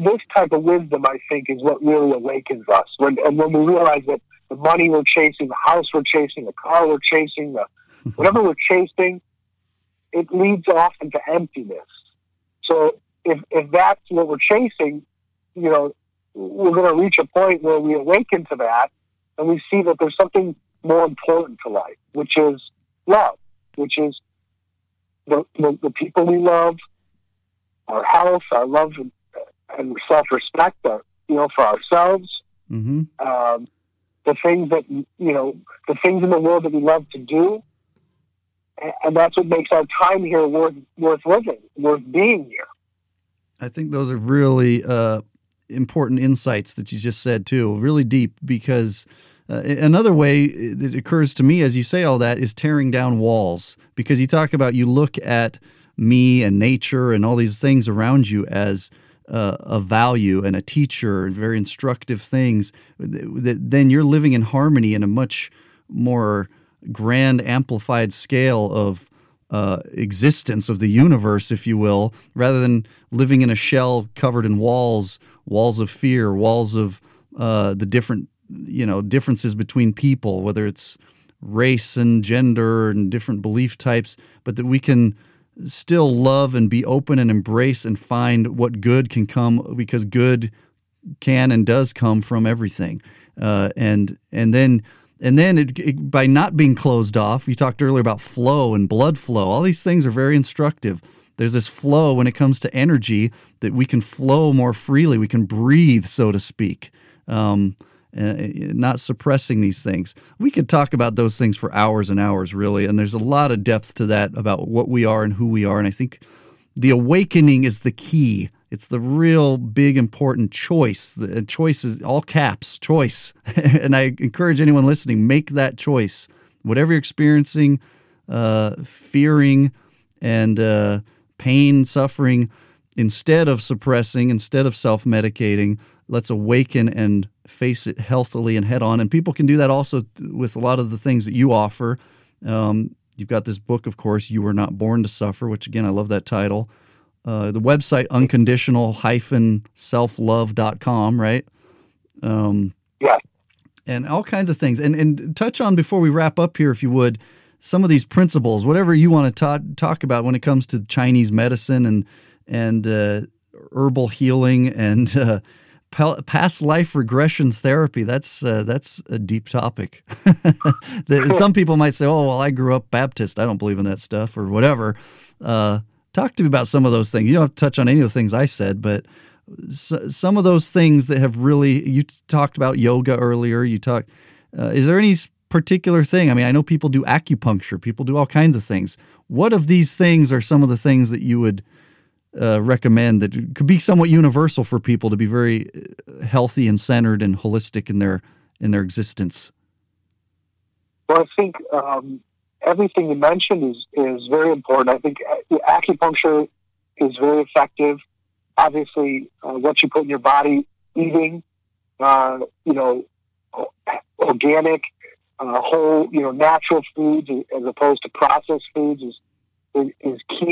this type of wisdom, I think, is what really awakens us. When we realize that the money we're chasing, the house we're chasing, the car we're chasing, whatever we're chasing, it leads often to emptiness. So if that's what we're chasing, you know, we're going to reach a point where we awaken to that and we see that there's something more important to life, which is love, which is the people we love, our health, our love, and self-respect, you know, for ourselves, the things that, you know, the things in the world that we love to do, and that's what makes our time here worth living, worth being here. I think those are really important insights that you just said too, really deep, because another way that occurs to me as you say all that is tearing down walls, because you talk about, you look at me and nature and all these things around you as a value and a teacher and very instructive things, that then you're living in harmony in a much more grand, amplified scale of existence of the universe, if you will, rather than living in a shell covered in walls of fear, walls of the different, you know, differences between people, whether it's race and gender and different belief types, but that we can still love and be open and embrace and find what good can come, because good can and does come from everything. And then, by not being closed off, you talked earlier about flow and blood flow. All these things are very instructive. There's this flow when it comes to energy that we can flow more freely. We can breathe, so to speak, not suppressing these things. We could talk about those things for hours and hours, really, and there's a lot of depth to that about what we are and who we are, and I think the awakening is the key. It's the real big important choice. The choice is all caps, choice, and I encourage anyone listening, make that choice. Whatever you're experiencing, fearing and pain, suffering, instead of suppressing, instead of self-medicating, let's awaken and face it healthily and head on. And people can do that also with a lot of the things that you offer. You've got this book, of course, You Were Not Born to Suffer, which, again, I love that title. The website, unconditional-selflove.com, right? Yeah. And all kinds of things. And touch on, before we wrap up here, if you would, some of these principles, whatever you want to talk about when it comes to Chinese medicine and herbal healing and past life regression therapy. That's a deep topic. Some people might say, oh, well, I grew up Baptist, I don't believe in that stuff or whatever. Talk to me about some of those things. You don't have to touch on any of the things I said, but some of those things that have really, you talked about yoga earlier. You talked, is there any particular thing? I mean, I know people do acupuncture, people do all kinds of things. What of these things are some of the things that you would recommend that could be somewhat universal for people to be very healthy and centered and holistic in their existence? Well, I think everything you mentioned is very important. I think acupuncture is very effective. Obviously, what you put in your body, eating, organic, whole, natural foods as opposed to processed foods is key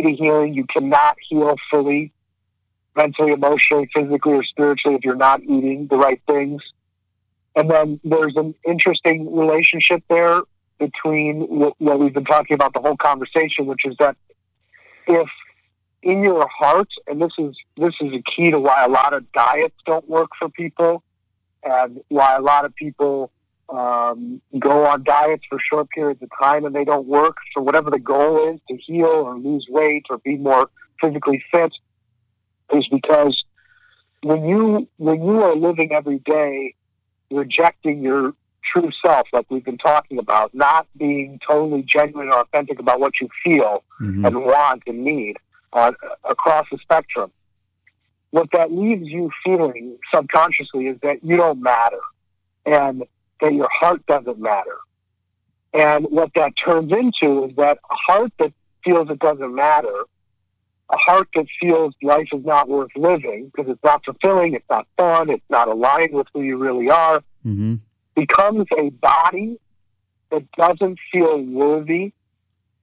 to healing. You cannot heal fully, mentally, emotionally, physically, or spiritually if you're not eating the right things. And then there's an interesting relationship there between what we've been talking about the whole conversation, which is that if in your heart, and this is a key to why a lot of diets don't work for people and why a lot of people go on diets for short periods of time and they don't work. So whatever the goal is, to heal or lose weight or be more physically fit, is because when you are living every day rejecting your true self, like we've been talking about, not being totally genuine and authentic about what you feel and want and need across the spectrum, what that leaves you feeling subconsciously is that you don't matter and that your heart doesn't matter. And what that turns into is that a heart that feels it doesn't matter, a heart that feels life is not worth living because it's not fulfilling, it's not fun, it's not aligned with who you really are, becomes a body that doesn't feel worthy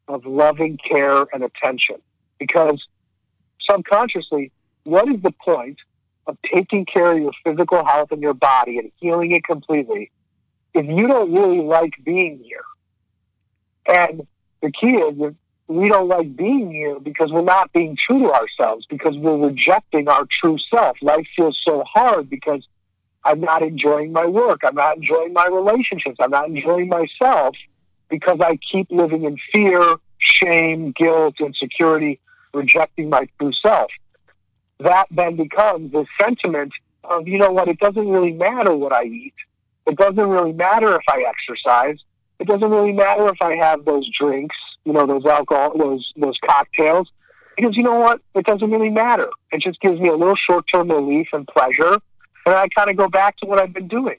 of loving care and attention. Because subconsciously, what is the point of taking care of your physical health and your body and healing it completely if you don't really like being here? And the key is, we don't like being here because we're not being true to ourselves, because we're rejecting our true self. Life feels so hard because I'm not enjoying my work. I'm not enjoying my relationships. I'm not enjoying myself because I keep living in fear, shame, guilt, insecurity, rejecting my true self. That then becomes the sentiment of, you know what, it doesn't really matter what I eat. It doesn't really matter if I exercise. It doesn't really matter if I have those drinks, those alcohol, those cocktails, because you know what? It doesn't really matter. It just gives me a little short-term relief and pleasure, and I kind of go back to what I've been doing.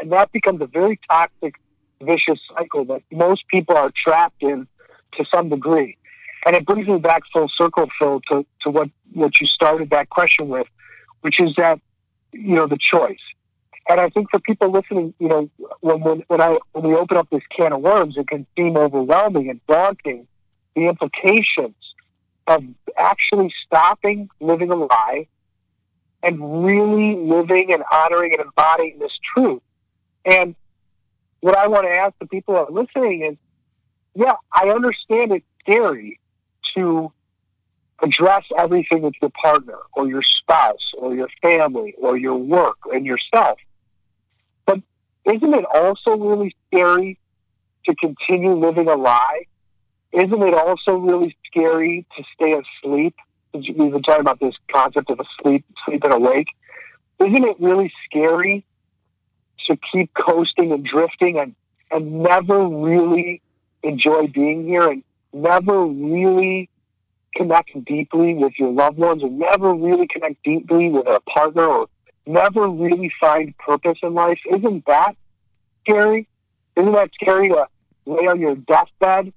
And that becomes a very toxic, vicious cycle that most people are trapped in to some degree. And it brings me back full circle, Phil, to what you started that question with, which is that, the choice. And I think for people listening, when we open up this can of worms, it can seem overwhelming and daunting, the implications of actually stopping living a lie and really living and honoring and embodying this truth. And what I want to ask the people who are listening is, yeah, I understand it's scary to address everything with your partner or your spouse or your family or your work and yourself. Isn't it also really scary to continue living a lie? Isn't it also really scary to stay asleep? We've been talking about this concept of sleep and awake. Isn't it really scary to keep coasting and drifting and never really enjoy being here and never really connect deeply with your loved ones and never really connect deeply with a partner or never really find purpose in life? Isn't that scary? Isn't that scary to lay on your deathbed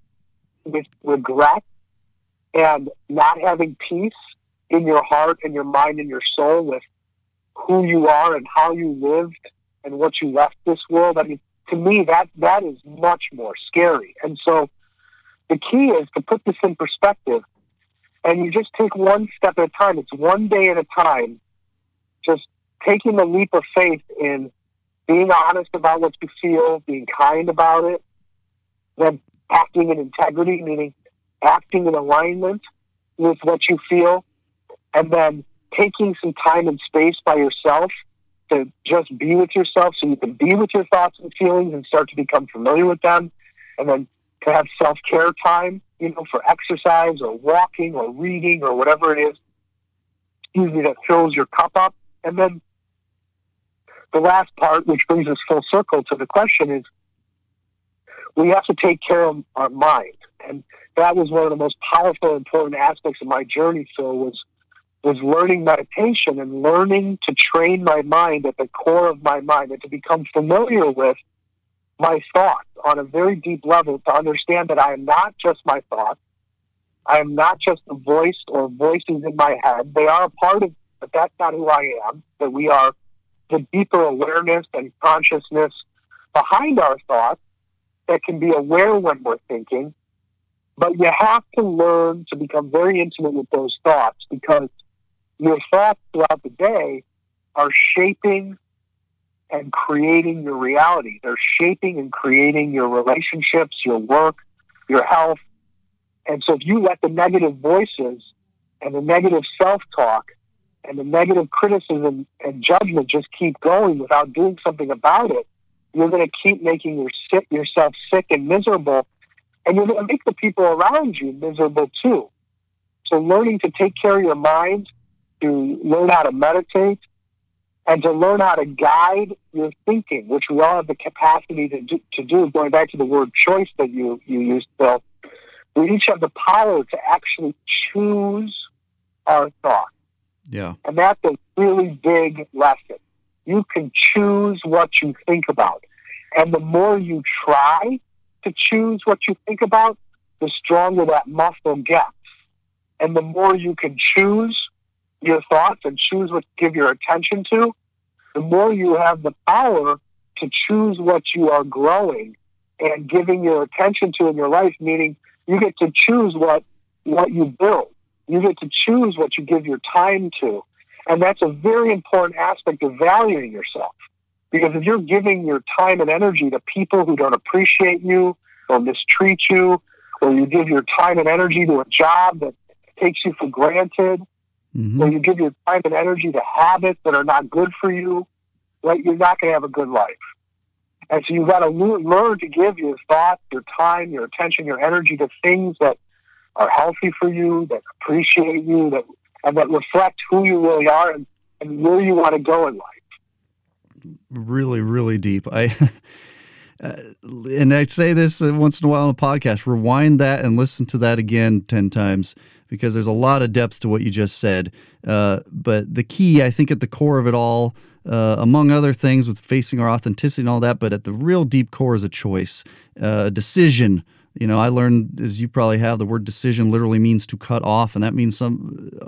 with regret and not having peace in your heart and your mind and your soul with who you are and how you lived and what you left this world? I mean, to me, that is much more scary. And so the key is to put this in perspective, and you just take one step at a time. It's one day at a time, just taking the leap of faith in being honest about what you feel, being kind about it, then acting in integrity, meaning acting in alignment with what you feel, and then taking some time and space by yourself to just be with yourself so you can be with your thoughts and feelings and start to become familiar with them, and then to have self-care time, for exercise or walking or reading or whatever it is, that fills your cup up. And then the last part, which brings us full circle to the question, is we have to take care of our mind. And that was one of the most powerful, important aspects of my journey, Phil, was learning meditation and learning to train my mind at the core of my mind and to become familiar with my thoughts on a very deep level, to understand that I am not just my thoughts. I am not just the voice or voices in my head. They are a part of it, but that's not who I am, that we are the deeper awareness and consciousness behind our thoughts that can be aware when we're thinking. But you have to learn to become very intimate with those thoughts, because your thoughts throughout the day are shaping and creating your reality. They're shaping and creating your relationships, your work, your health. And so if you let the negative voices and the negative self-talk and the negative criticism and judgment just keep going without doing something about it, you're going to keep making yourself sick and miserable, and you're going to make the people around you miserable too. So learning to take care of your mind, to learn how to meditate, and to learn how to guide your thinking, which we all have the capacity to do, going back to the word choice that you used, Bill, we each have the power to actually choose our thoughts. Yeah. And that's a really big lesson. You can choose what you think about. And the more you try to choose what you think about, the stronger that muscle gets. And the more you can choose your thoughts and choose what to give your attention to, the more you have the power to choose what you are growing and giving your attention to in your life, meaning you get to choose what you build. You get to choose what you give your time to. And that's a very important aspect of valuing yourself. Because if you're giving your time and energy to people who don't appreciate you or mistreat you, or you give your time and energy to a job that takes you for granted, mm-hmm. or you give your time and energy to habits that are not good for you, right, you're not going to have a good life. And so you've got to learn to give your thoughts, your time, your attention, your energy to things that are healthy for you, that appreciate you, that reflect who you really are and where you want to go in life. Really, really deep. I say this once in a while on a podcast, rewind that and listen to that again 10 times, because there's a lot of depth to what you just said. But the key, I think, at the core of it all, among other things with facing our authenticity and all that, but at the real deep core is a choice, a decision. You know, I learned, as you probably have, the word decision literally means to cut off, and that means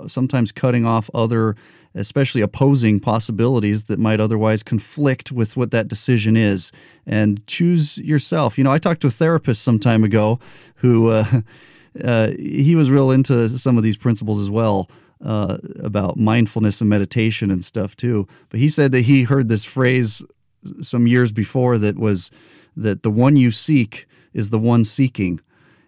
sometimes cutting off other, especially opposing possibilities that might otherwise conflict with what that decision is. And choose yourself. You know, I talked to a therapist some time ago who he was real into some of these principles as well, about mindfulness and meditation and stuff too. But he said that he heard this phrase some years before that was that the one you seek is the one seeking.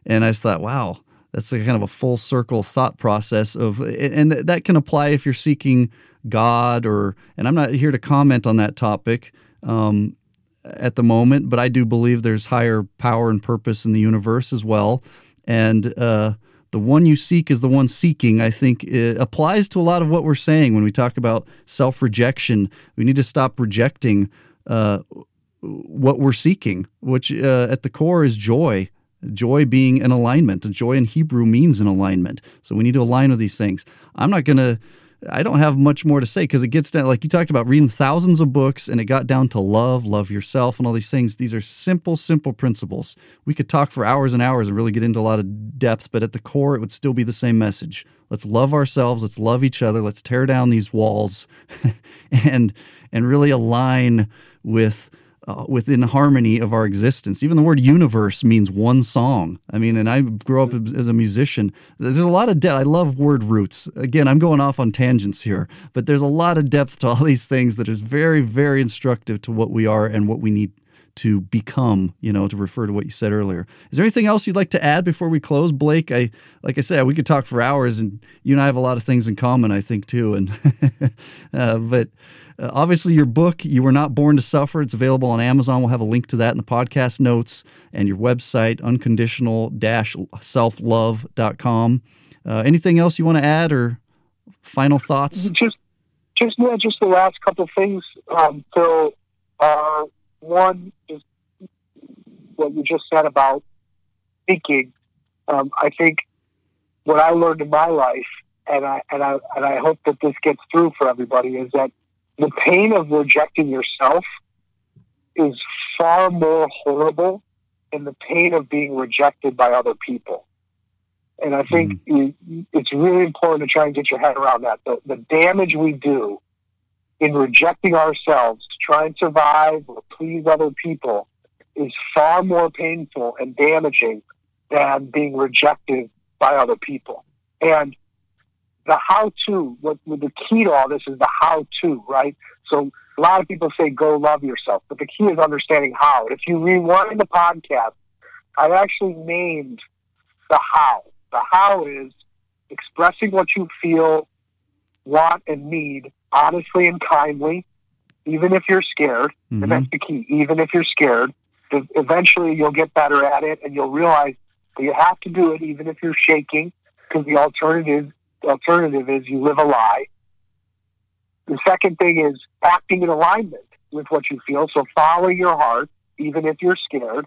And I thought, wow, that's a kind of a full circle thought process of, and that can apply if you're seeking God or, and I'm not here to comment on that topic at the moment, but I do believe there's higher power and purpose in the universe as well. And the one you seek is the one seeking, I think, it applies to a lot of what we're saying when we talk about self-rejection. We need to stop rejecting what we're seeking, which at the core is joy. Joy being an alignment. Joy in Hebrew means an alignment. So we need to align with these things. I don't have much more to say, because it gets down, like you talked about, reading thousands of books, and it got down to love yourself and all these things. These are simple, simple principles. We could talk for hours and hours and really get into a lot of depth, but at the core, it would still be the same message. Let's love ourselves. Let's love each other. Let's tear down these walls and really align within harmony of our existence. Even the word universe means one song. I mean, and I grew up as a musician. There's a lot of depth. I love word roots. Again, I'm going off on tangents here, but there's a lot of depth to all these things that is very, very instructive to what we are and what we need to become, you know, to refer to what you said earlier. Is there anything else you'd like to add before we close, Blake? Like I said, we could talk for hours, and you and I have a lot of things in common, I think, too. And but obviously your book, You Were Not Born to Suffer, it's available on Amazon. We'll have a link to that in the podcast notes, and your website, unconditional-selflove.com. Anything else you want to add or final thoughts? Just the last couple things. One is what you just said about seeking I think what I learned in my life, and I hope that this gets through for everybody, is that the pain of rejecting yourself is far more horrible than the pain of being rejected by other people. And I think it's really important to try and get your head around that. The damage we do in rejecting ourselves to try and survive or please other people is far more painful and damaging than being rejected by other people. And the how-to, the key to all this is the how-to, right? So a lot of people say, go love yourself, but the key is understanding how. And if you rewind the podcast, I actually named the how. The how is expressing what you feel, want, and need honestly and kindly, even if you're scared. Mm-hmm. And that's the key, even if you're scared. Eventually you'll get better at it, and you'll realize that you have to do it even if you're shaking, because the alternative is you live a lie. The second thing is acting in alignment with what you feel, so follow your heart, even if you're scared.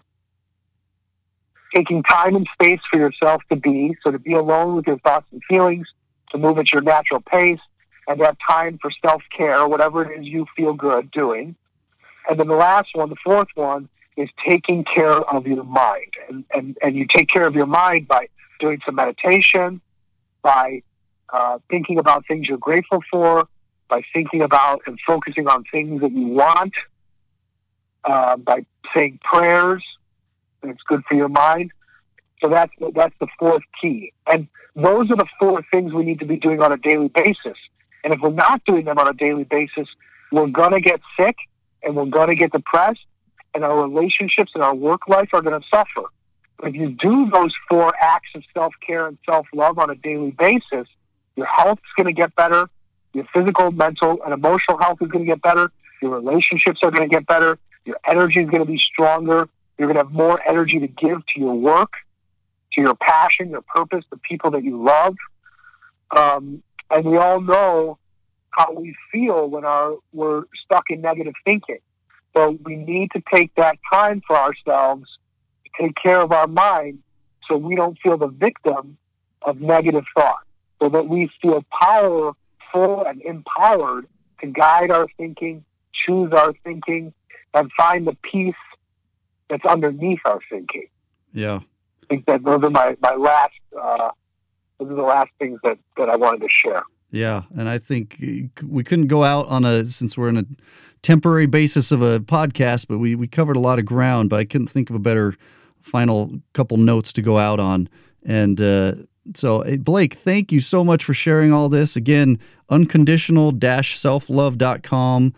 Taking time and space for yourself to be, so to be alone with your thoughts and feelings, to move at your natural pace, and have time for self-care, whatever it is you feel good doing. And then the last one, the fourth one, is taking care of your mind. And you take care of your mind by doing some meditation, by thinking about things you're grateful for, by thinking about and focusing on things that you want, by saying prayers, and it's good for your mind. So that's the fourth key. And those are the four things we need to be doing on a daily basis. And if we're not doing them on a daily basis, we're going to get sick, and we're going to get depressed, and our relationships and our work life are going to suffer. But if you do those four acts of self-care and self-love on a daily basis, your health is going to get better, your physical, mental, and emotional health is going to get better, your relationships are going to get better, your energy is going to be stronger, you're going to have more energy to give to your work, to your passion, your purpose, the people that you love. And we all know how we feel when we're stuck in negative thinking. So we need to take that time for ourselves to take care of our mind so we don't feel the victim of negative thought, so that we feel powerful and empowered to guide our thinking, choose our thinking, and find the peace that's underneath our thinking. Yeah. I think that those are the last things that I wanted to share. Yeah, and I think we couldn't go out since we're in a temporary basis of a podcast, but we covered a lot of ground, but I couldn't think of a better final couple notes to go out on. And so, Blake, thank you so much for sharing all this. Again, unconditional-selflove.com.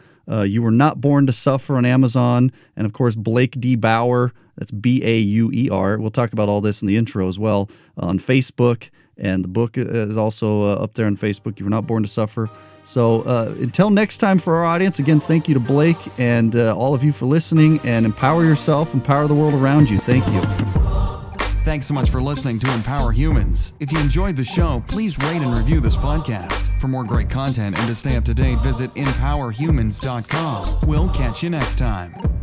You Were Not Born to Suffer on Amazon. And, of course, Blake D. Bauer, that's B-A-U-E-R. We'll talk about all this in the intro as well on Facebook. And the book is also up there on Facebook, You Were Not Born to Suffer. So until next time, for our audience, again, thank you to Blake and all of you for listening, and empower yourself, empower the world around you. Thank you. Thanks so much for listening to Empower Humans. If you enjoyed the show, please rate and review this podcast. For more great content and to stay up to date, visit EmpowerHumans.com. We'll catch you next time.